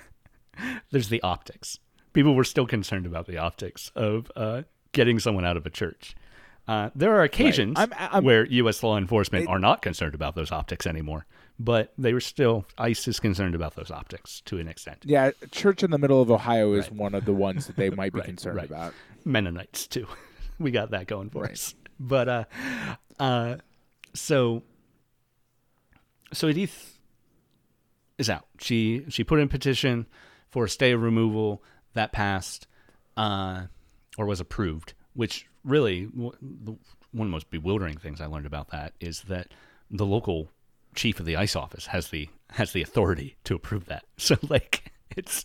there's the optics. People were still concerned about the optics of uh, getting someone out of a church. Uh, there are occasions right. I'm, I'm, where U S law enforcement it, are not concerned about those optics anymore, but they were still, ICE is concerned about those optics to an extent. Yeah, church in the middle of Ohio is right. one of the ones that they might be right, concerned right. about. Mennonites, too. We got that going for right. us. But uh, uh, so, so Edith is out. She, she put in petition for a stay of removal. That passed, uh, or was approved, which really, w- the, one of the most bewildering things I learned about that is that the local chief of the ICE office has the has the authority to approve that. So, like, it's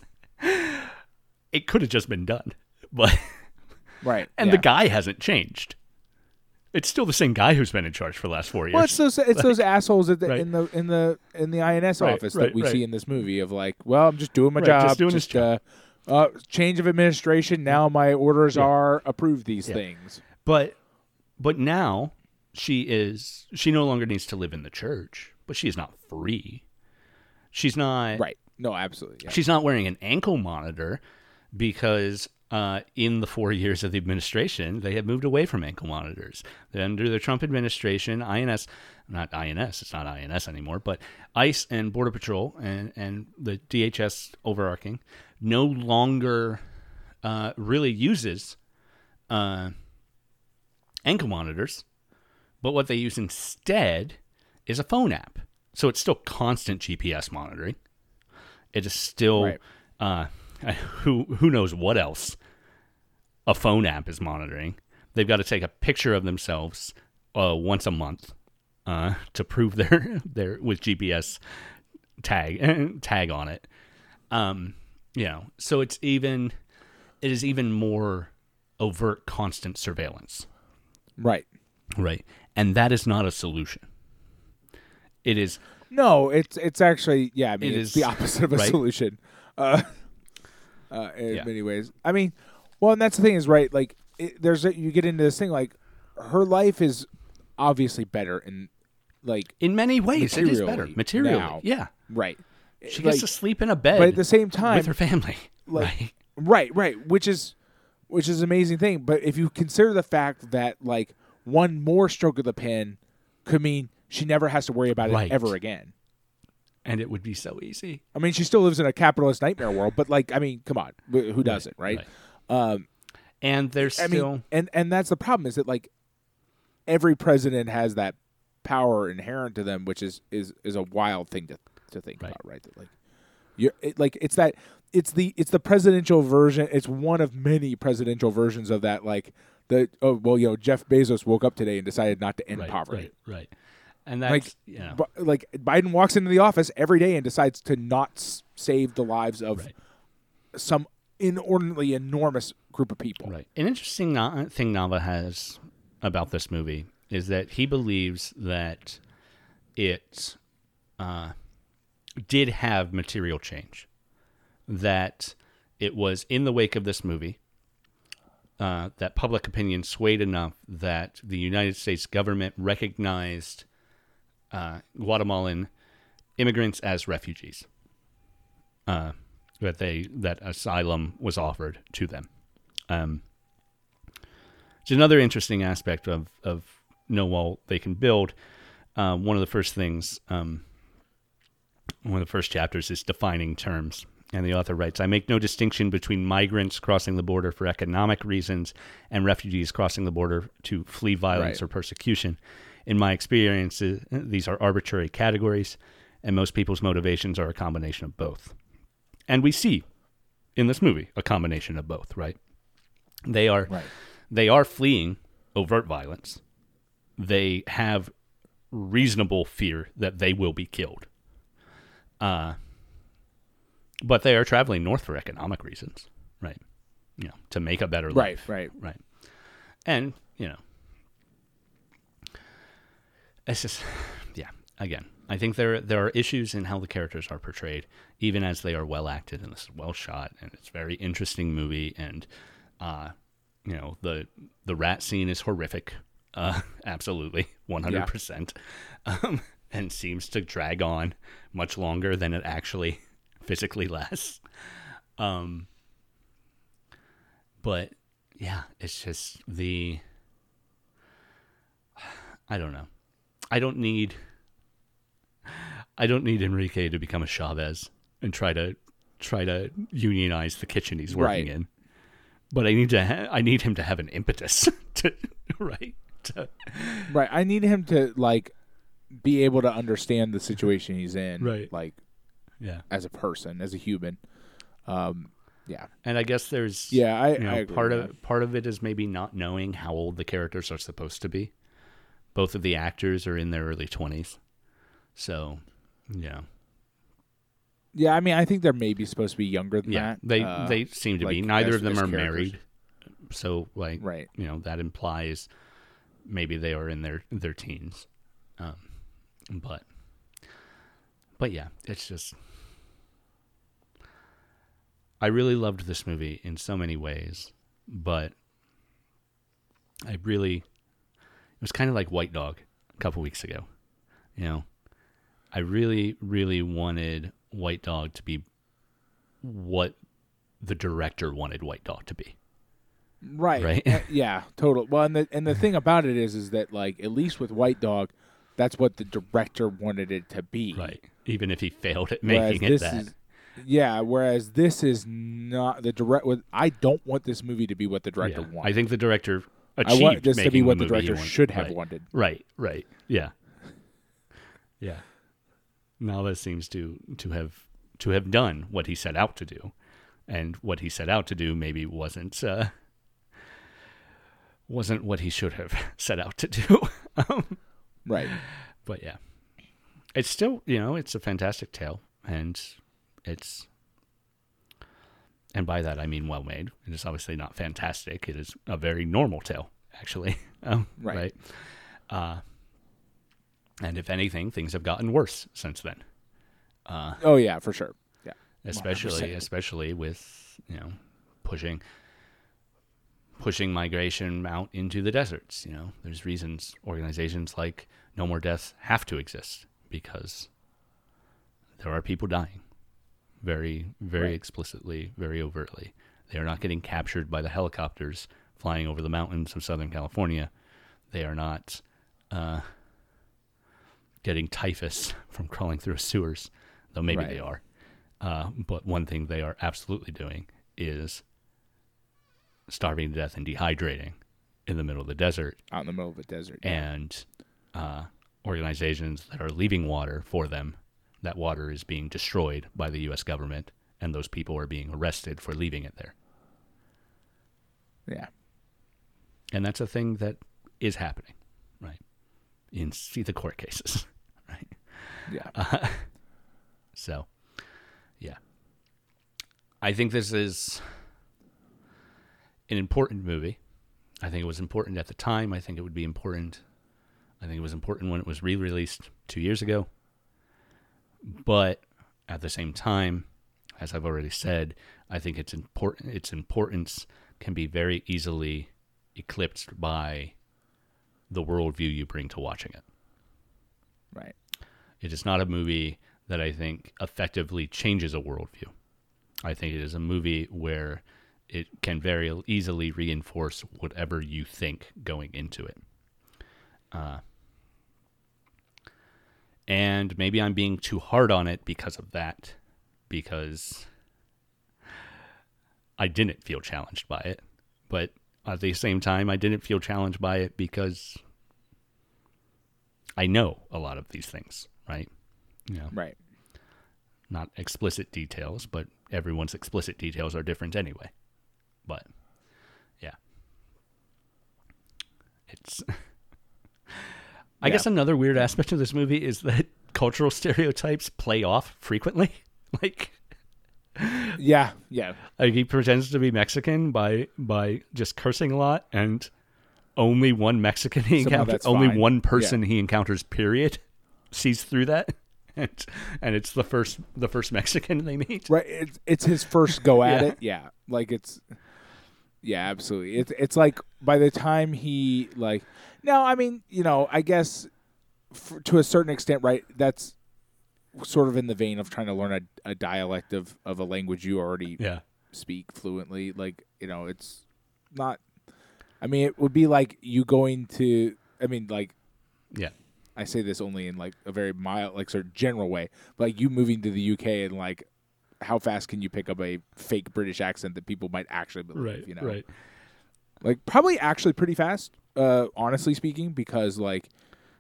it could have just been done, but right, and yeah. the guy hasn't changed. It's still the same guy who's been in charge for the last four years. Well, it's those it's like, those assholes at the, right. in the in the in the I N S right, office right, that we right. see in this movie of like, well, I'm just doing my right, job, just doing just, his uh, job. Uh, change of administration. Now my orders yeah. are approve these yeah. things. But, but now she is. She no longer needs to live in the church. But she is not free. She's not right. No, absolutely. Yeah. She's not wearing an ankle monitor because uh, in the four years of the administration, they have moved away from ankle monitors. Under the Trump administration, I N S, not I N S, it's not I N S anymore, but ICE and Border Patrol and and the D H S overarching. No longer uh, really uses uh, ankle monitors, but what they use instead is a phone app. So it's still constant G P S monitoring. It is still right. uh, who who knows what else a phone app is monitoring. They've got to take a picture of themselves uh, once a month uh, to prove their their with G P S tag tag on it. Um, You know, so it's even, it is even more overt, constant surveillance. Right. Right. And that is not a solution. It is. No, it's it's actually, yeah, I mean, it it's is, the opposite of a right? solution uh, uh, in yeah. many ways. I mean, well, and that's the thing is, right, like, it, there's, a, you get into this thing, like, her life is obviously better in, like. In many ways, it is better. Materially. Now. Yeah. Right. She gets like, to sleep in a bed, but at the same time with her family, like, right, right, right, which is, which is an amazing thing. But if you consider the fact that like one more stroke of the pen could mean she never has to worry about right. it ever again, And it would be so easy. I mean, she still lives in a capitalist nightmare world, but like, I mean, come on, who doesn't, right? right. Um, and there's I still, mean, and and that's the problem is that like every president has that power inherent to them, which is is, is a wild thing to to think right. about, right? That like, you it, like it's that it's the it's the presidential version. It's one of many presidential versions of that. Like the oh well, you know, Jeff Bezos woke up today and decided not to end right, poverty, right? Right. And that's, like, you know. b- like Biden walks into the office every day and decides to not s- save the lives of right. some inordinately enormous group of people. Right. An interesting no- thing Nava has about this movie is that he believes that it uh, did have material change, that it was in the wake of this movie uh, that public opinion swayed enough that the United States government recognized Uh, Guatemalan immigrants as refugees, uh, that they that asylum was offered to them. Um, it's another interesting aspect of, of No Wall They Can Build. Uh, one of the first things, um, one of the first chapters is defining terms. And the author writes, I make no distinction between migrants crossing the border for economic reasons and refugees crossing the border to flee violence right. or persecution. In my experience, these are arbitrary categories, and most people's motivations are a combination of both. And we see in this movie a combination of both, right? They are right. they are fleeing overt violence. They have reasonable fear that they will be killed. Uh, but they are traveling north for economic reasons, right? You know, to make a better life. Right, right. Right. And, you know, it's just, yeah, again, I think there there are issues in how the characters are portrayed, even as they are well acted, and this is well shot, and it's a very interesting movie, and, uh, you know, the the rat scene is horrific, uh, absolutely, one hundred percent, yeah. um, and seems to drag on much longer than it actually physically lasts. Um, but, yeah, it's just the, I don't know. I don't need I don't need Enrique to become a Chavez and try to try to unionize the kitchen he's working right. in. But I need to ha- I need him to have an impetus to right. To, right. I need him to like be able to understand the situation he's in. Right. Like yeah. as a person, as a human. Um Yeah, and I guess there's yeah, I, you know, I agree part of that. Part of it is maybe not knowing how old the characters are supposed to be. Both of the actors are in their early twenties. So, you know. Yeah, I mean, I think they're maybe supposed to be younger than yeah, that. They uh, they seem to like be. Neither as, of them are characters. Married. So, like, right. you know, that implies maybe they are in their, their teens. Um, but, but, yeah, it's just. I really loved this movie in so many ways, but I really. It was kind of like White Dog a couple weeks ago. You know, I really, really wanted White Dog to be what the director wanted White Dog to be. Right. Right. Uh, yeah, total. Well, and the, and the thing about it is, is that like, at least with White Dog, that's what the director wanted it to be. Right. Even if he failed at making it that. Is, yeah. Whereas this is not the direct, I don't want this movie to be what the director yeah, wanted. I think the director I want this to be what the, the director should have right. wanted. Right, right, yeah, yeah. Nava seems to to have to have done what he set out to do, and what he set out to do maybe wasn't uh, wasn't what he should have set out to do. um, right, but yeah, it's still you know it's a fantastic tale, and it's. And by that, I mean well-made. It is obviously not fantastic. It is a very normal tale, actually. Um, right. right? Uh, and if anything, things have gotten worse since then. Uh, oh, yeah, for sure. Yeah. Especially, one hundred percent. especially with, you know, pushing pushing migration out into the deserts. You know, there's reasons organizations like No More Deaths have to exist because there are people dying. Very, very right. explicitly, very overtly. They are not getting captured by the helicopters flying over the mountains of Southern California. They are not uh, getting typhus from crawling through sewers. though maybe right. they are. Uh, but one thing they are absolutely doing is starving to death and dehydrating in the middle of the desert. Out in the middle of the desert. And uh, organizations that are leaving water for them, that water is being destroyed by the U S government, and those people are being arrested for leaving it there. Yeah. And that's a thing that is happening, right? You can see the court cases, right? Yeah. Uh, so, yeah. I think this is an important movie. I think it was important at the time. I think it would be important. I think it was important when it was re-released two years ago. But at the same time, as I've already said, I think it's important. Its importance can be very easily eclipsed by the worldview you bring to watching it. Right. It is not a movie that I think effectively changes a worldview. I think it is a movie where it can very easily reinforce whatever you think going into it. Uh, and maybe I'm being too hard on it because of that, because I didn't feel challenged by it. But at the same time, I didn't feel challenged by it because I know a lot of these things, right? You know, right. Not explicit details, but everyone's explicit details are different anyway. But, yeah. It's... I yeah. guess another weird aspect of this movie is that cultural stereotypes play off frequently. Like... Yeah, yeah. Like he pretends to be Mexican by by just cursing a lot, and only one Mexican he Somehow encounters, only fine. one person yeah. he encounters. Period. Sees through that, and and it's the first the first Mexican they meet. Right, it's it's his first go at yeah. it. Yeah, like it's yeah, absolutely. It's it's like by the time he like no, I mean you know I guess for, to a certain extent, right? That's sort of in the vein of trying to learn a, a dialect of, of a language you already yeah. speak fluently. Like, you know, it's not, I mean, it would be like you going to, I mean, like, yeah, I say this only in like a very mild, like sort of general way, but like you moving to the U K and like, how fast can you pick up a fake British accent that people might actually believe, right, you know? Right. Like probably actually pretty fast, uh, honestly speaking, because like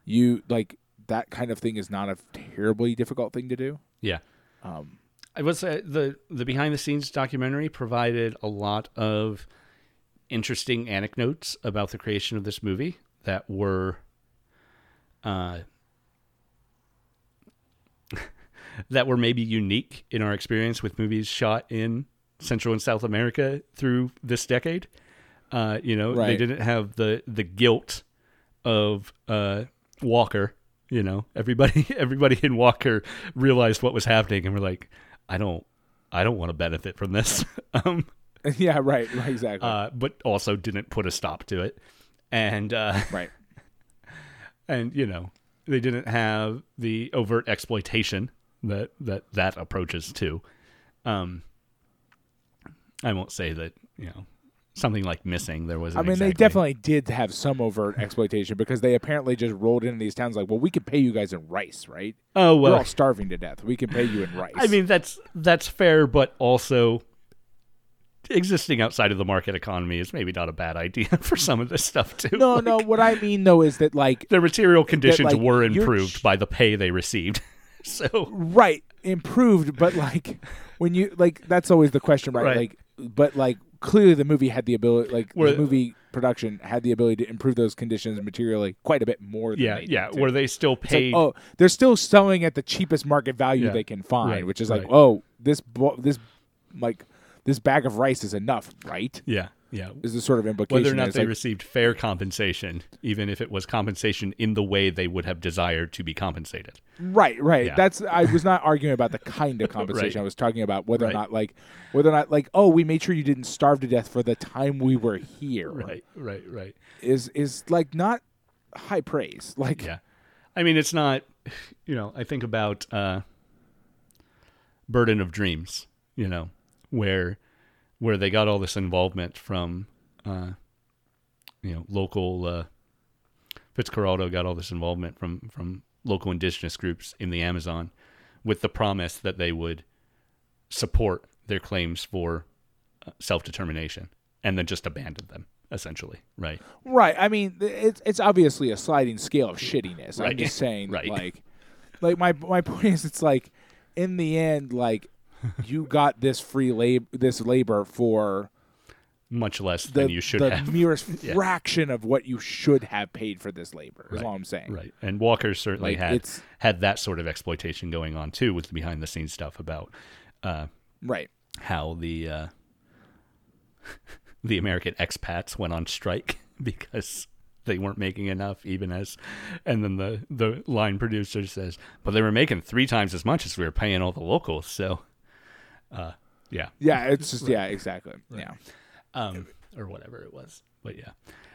you, like, that kind of thing is not a terribly difficult thing to do. Yeah. Um, I would say the, the behind-the-scenes documentary provided a lot of interesting anecdotes about the creation of this movie that were uh, that were maybe unique in our experience with movies shot in Central and South America through this decade. Uh, you know, right. They didn't have the, the guilt of uh, Walker. You know, everybody, everybody in Walker realized what was happening, and we're like, "I don't, I don't want to benefit from this." um, yeah, right, right, exactly. Uh, but also didn't put a stop to it, and uh, right, and you know, they didn't have the overt exploitation that that, that approaches to. Um, I won't say that you know. Something like Missing, there wasn't I mean, exactly. They definitely did have some overt exploitation because they apparently just rolled into these towns like, well, we could pay you guys in rice, right? Oh, well. We're all starving to death. We can pay you in rice. I mean, that's that's fair, but also existing outside of the market economy is maybe not a bad idea for some of this stuff, too. No, like, no. What I mean, though, is that, like... Their material conditions that, like, were improved ch- by the pay they received. So right. Improved, but, like, when you... Like, that's always the question, right? right. Like, but, like... Clearly, the movie had the ability, like were, the movie production had the ability to improve those conditions materially quite a bit more. Than yeah, they yeah. Were they still paid? Like, oh, they're still selling at the cheapest market value yeah. they can find, right, which is right. like, oh, this this like this bag of rice is enough, right? Yeah, yeah. Is the sort of implication whether or not they like, received fair compensation, even if it was compensation in the way they would have desired to be compensated. Right, right. Yeah. That's I was not arguing about the kind of compensation. Right. I was talking about whether right. or not like whether or not like, oh, we made sure you didn't starve to death for the time we were here. Right, right, right. Is is like not high praise. Like yeah. I mean it's not you know, I think about uh, Burden of Dreams, you know, where where they got all this involvement from uh, you know, local uh Fitzcarraldo got all this involvement from, from local indigenous groups in the Amazon, with the promise that they would support their claims for self-determination, and then just abandoned them, essentially, right? Right. I mean, it's it's obviously a sliding scale of shittiness. Right. I'm just saying, right. like, like my my point is, it's like, in the end, like, you got this free labor, this labor for much less the, than you should the have. The merest yeah. fraction of what you should have paid for this labor. Right. Is all I'm saying. Right. And Walker certainly like, had had that sort of exploitation going on too, with the behind the scenes stuff about uh, right how the uh, the American expats went on strike because they weren't making enough, even as, and then the, the line producer says, but they were making three times as much as we were paying all the locals. So, uh, yeah, yeah, it's just, right. yeah, exactly. Right. Yeah. Um, or whatever it was, but yeah.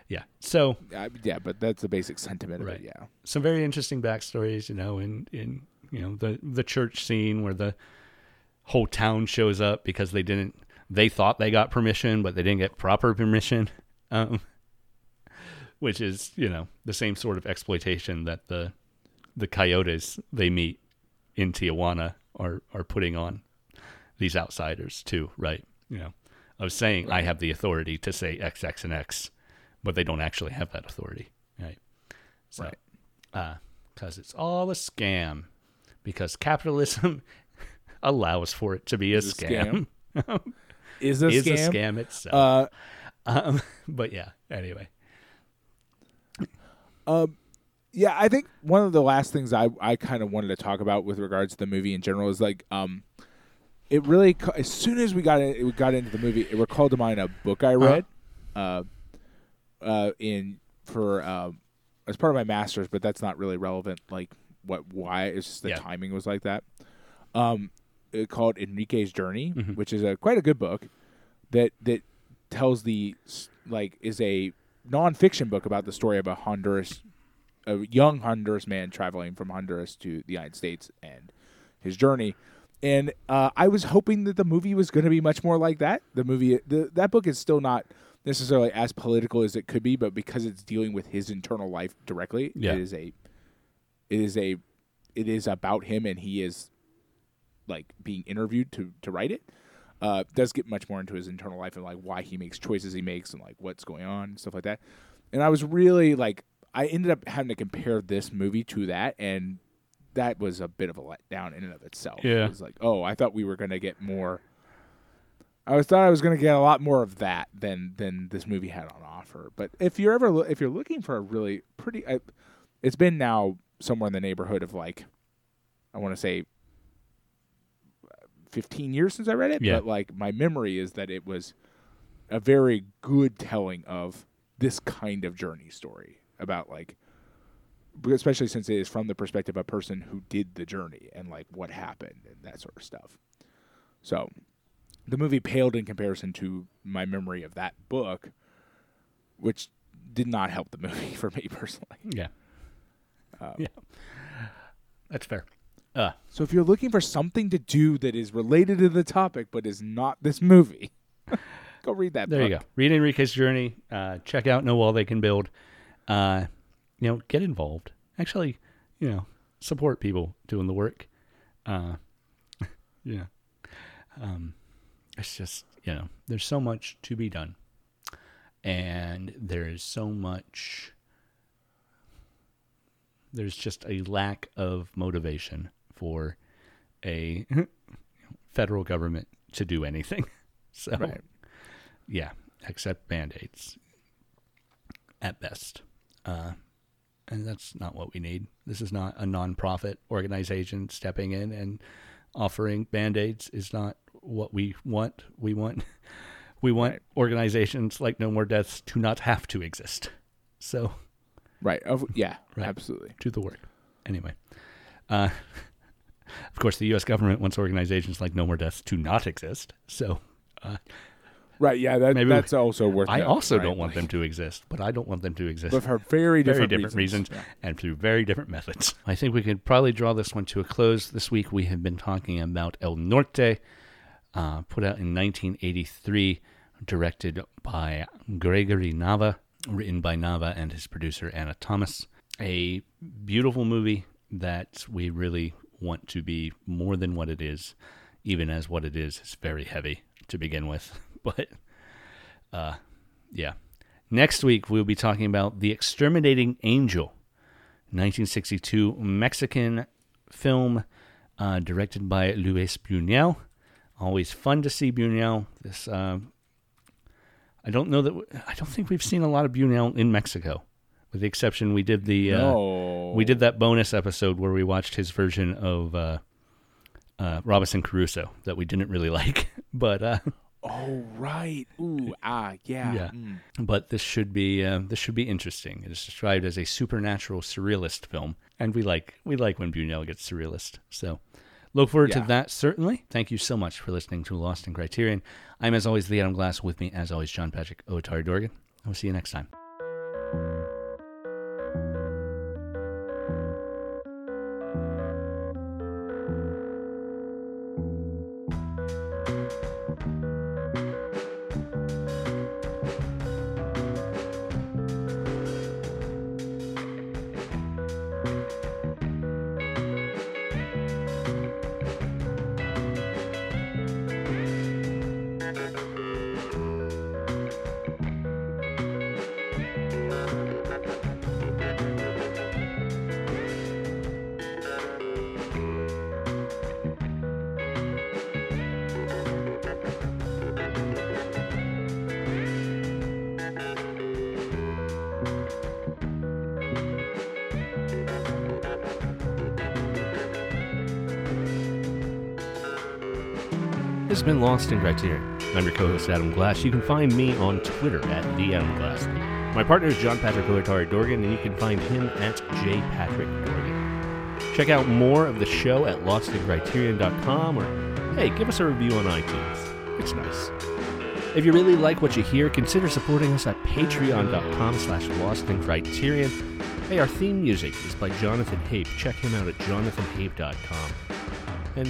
Yeah. So, uh, yeah, but that's the basic sentiment. Right. Of it, yeah. Some very interesting backstories, you know, in, in, you know, the, the church scene where the whole town shows up because they didn't, they thought they got permission, but they didn't get proper permission. Um, Which is, you know, the same sort of exploitation that the the coyotes they meet in Tijuana are, are putting on these outsiders too, right? You know, of saying, right. I have the authority to say X, X, and X, but they don't actually have that authority, right? So, right. Uh, because it's all a scam, because capitalism allows for it to be a is scam. A scam. is a is scam. Is a scam itself. Uh, um, but yeah, anyway. Um, yeah, I think one of the last things I, I kind of wanted to talk about with regards to the movie in general is like, um, it really, as soon as we got in, we got into the movie, it recalled to mind a book I read, uh, uh, in for um uh, as part of my master's, but that's not really relevant. Like what, why? It's just the yeah. timing was like that. Um, it called Enrique's Journey, mm-hmm. which is a quite a good book that that tells the like is a. nonfiction book about the story of a Honduras, a young Honduras man traveling from Honduras to the United States and his journey. And uh, I was hoping that the movie was going to be much more like that. The movie, the, that book is still not necessarily as political as it could be, but because it's dealing with his internal life directly, yeah. it is a, it is a, it is about him, and he is like being interviewed to to write it. Uh, does get much more into his internal life and like why he makes choices he makes and like what's going on and stuff like that. And I was really like, I ended up having to compare this movie to that, and that was a bit of a letdown in and of itself. Yeah. It was like, oh, I thought we were going to get more. I was thought I was going to get a lot more of that than than this movie had on offer. But if you're ever lo- if you're looking for a really pretty, I, it's been now somewhere in the neighborhood of like, I want to say. fifteen years since I read it, yeah. but like my memory is that it was a very good telling of this kind of journey story about like, especially since it is from the perspective of a person who did the journey and like what happened and that sort of stuff. So the movie paled in comparison to my memory of that book, which did not help the movie for me personally. Yeah. Um, yeah. That's fair. Uh, so if you're looking for something to do that is related to the topic but is not this movie, go read that there book. There you go. Read Enrique's Journey. Uh, check out No Wall They Can Build. Uh, you know, get involved. Actually, you know, support people doing the work. Uh, yeah. Um, it's just, you know, there's so much to be done. And there is so much... There's just a lack of motivation for a federal government to do anything. So, right. yeah, except Band-Aids at best. Uh, and that's not what we need. This is not a nonprofit organization stepping in and offering Band-Aids is not what we want. We want we want right. organizations like No More Deaths to not have to exist. So... Right. Oh, yeah, right. Absolutely. Do the work. Anyway. Uh, of course, the U S government wants organizations like No More Deaths to not exist. So, uh, Right, yeah, that, that's we, also worth it. I noting, also right? don't want like, them to exist, but I don't want them to exist. But for very different, very different reasons. reasons yeah. And through very different methods. I think we could probably draw this one to a close. This week we have been talking about El Norte, uh, put out in nineteen eighty-three, directed by Gregory Nava. Written by Nava and his producer, Anna Thomas. A beautiful movie that we really want to be more than what it is, even as what it is is very heavy to begin with. But, uh, yeah. Next week, we'll be talking about The Exterminating Angel, nineteen sixty-two Mexican film uh, directed by Luis Buñuel. Always fun to see Buñuel. This, uh, I don't know that, we, I don't think we've seen a lot of Buñuel in Mexico, with the exception we did the, uh, no. we did that bonus episode where we watched his version of uh, uh, Robinson Crusoe that we didn't really like, but. Uh, oh right, ooh ah yeah. yeah. Mm. But this should be uh, this should be interesting. It is described as a supernatural surrealist film, and we like we like when Buñuel gets surrealist. So. Look forward yeah. to that, certainly. Thank you so much for listening to Lost in Criterion. I'm, as always, the Adam Glass. With me, as always, John Patrick Owatari-Dorkin. I will see you next time. This has been Lost in Criterion. I'm your co-host, Adam Glass. You can find me on Twitter at TheAdamGlass. My partner is John Patrick Owatari-Dorkin, and you can find him at J Patrick Dorgan. Check out more of the show at lost in criterion dot com, or, hey, give us a review on iTunes. It's nice. If you really like what you hear, consider supporting us at patreon dot com slash lost in criterion. Hey, our theme music is by Jonathan Hape. Check him out at jonathan hape dot com. And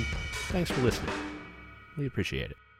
thanks for listening. We appreciate it.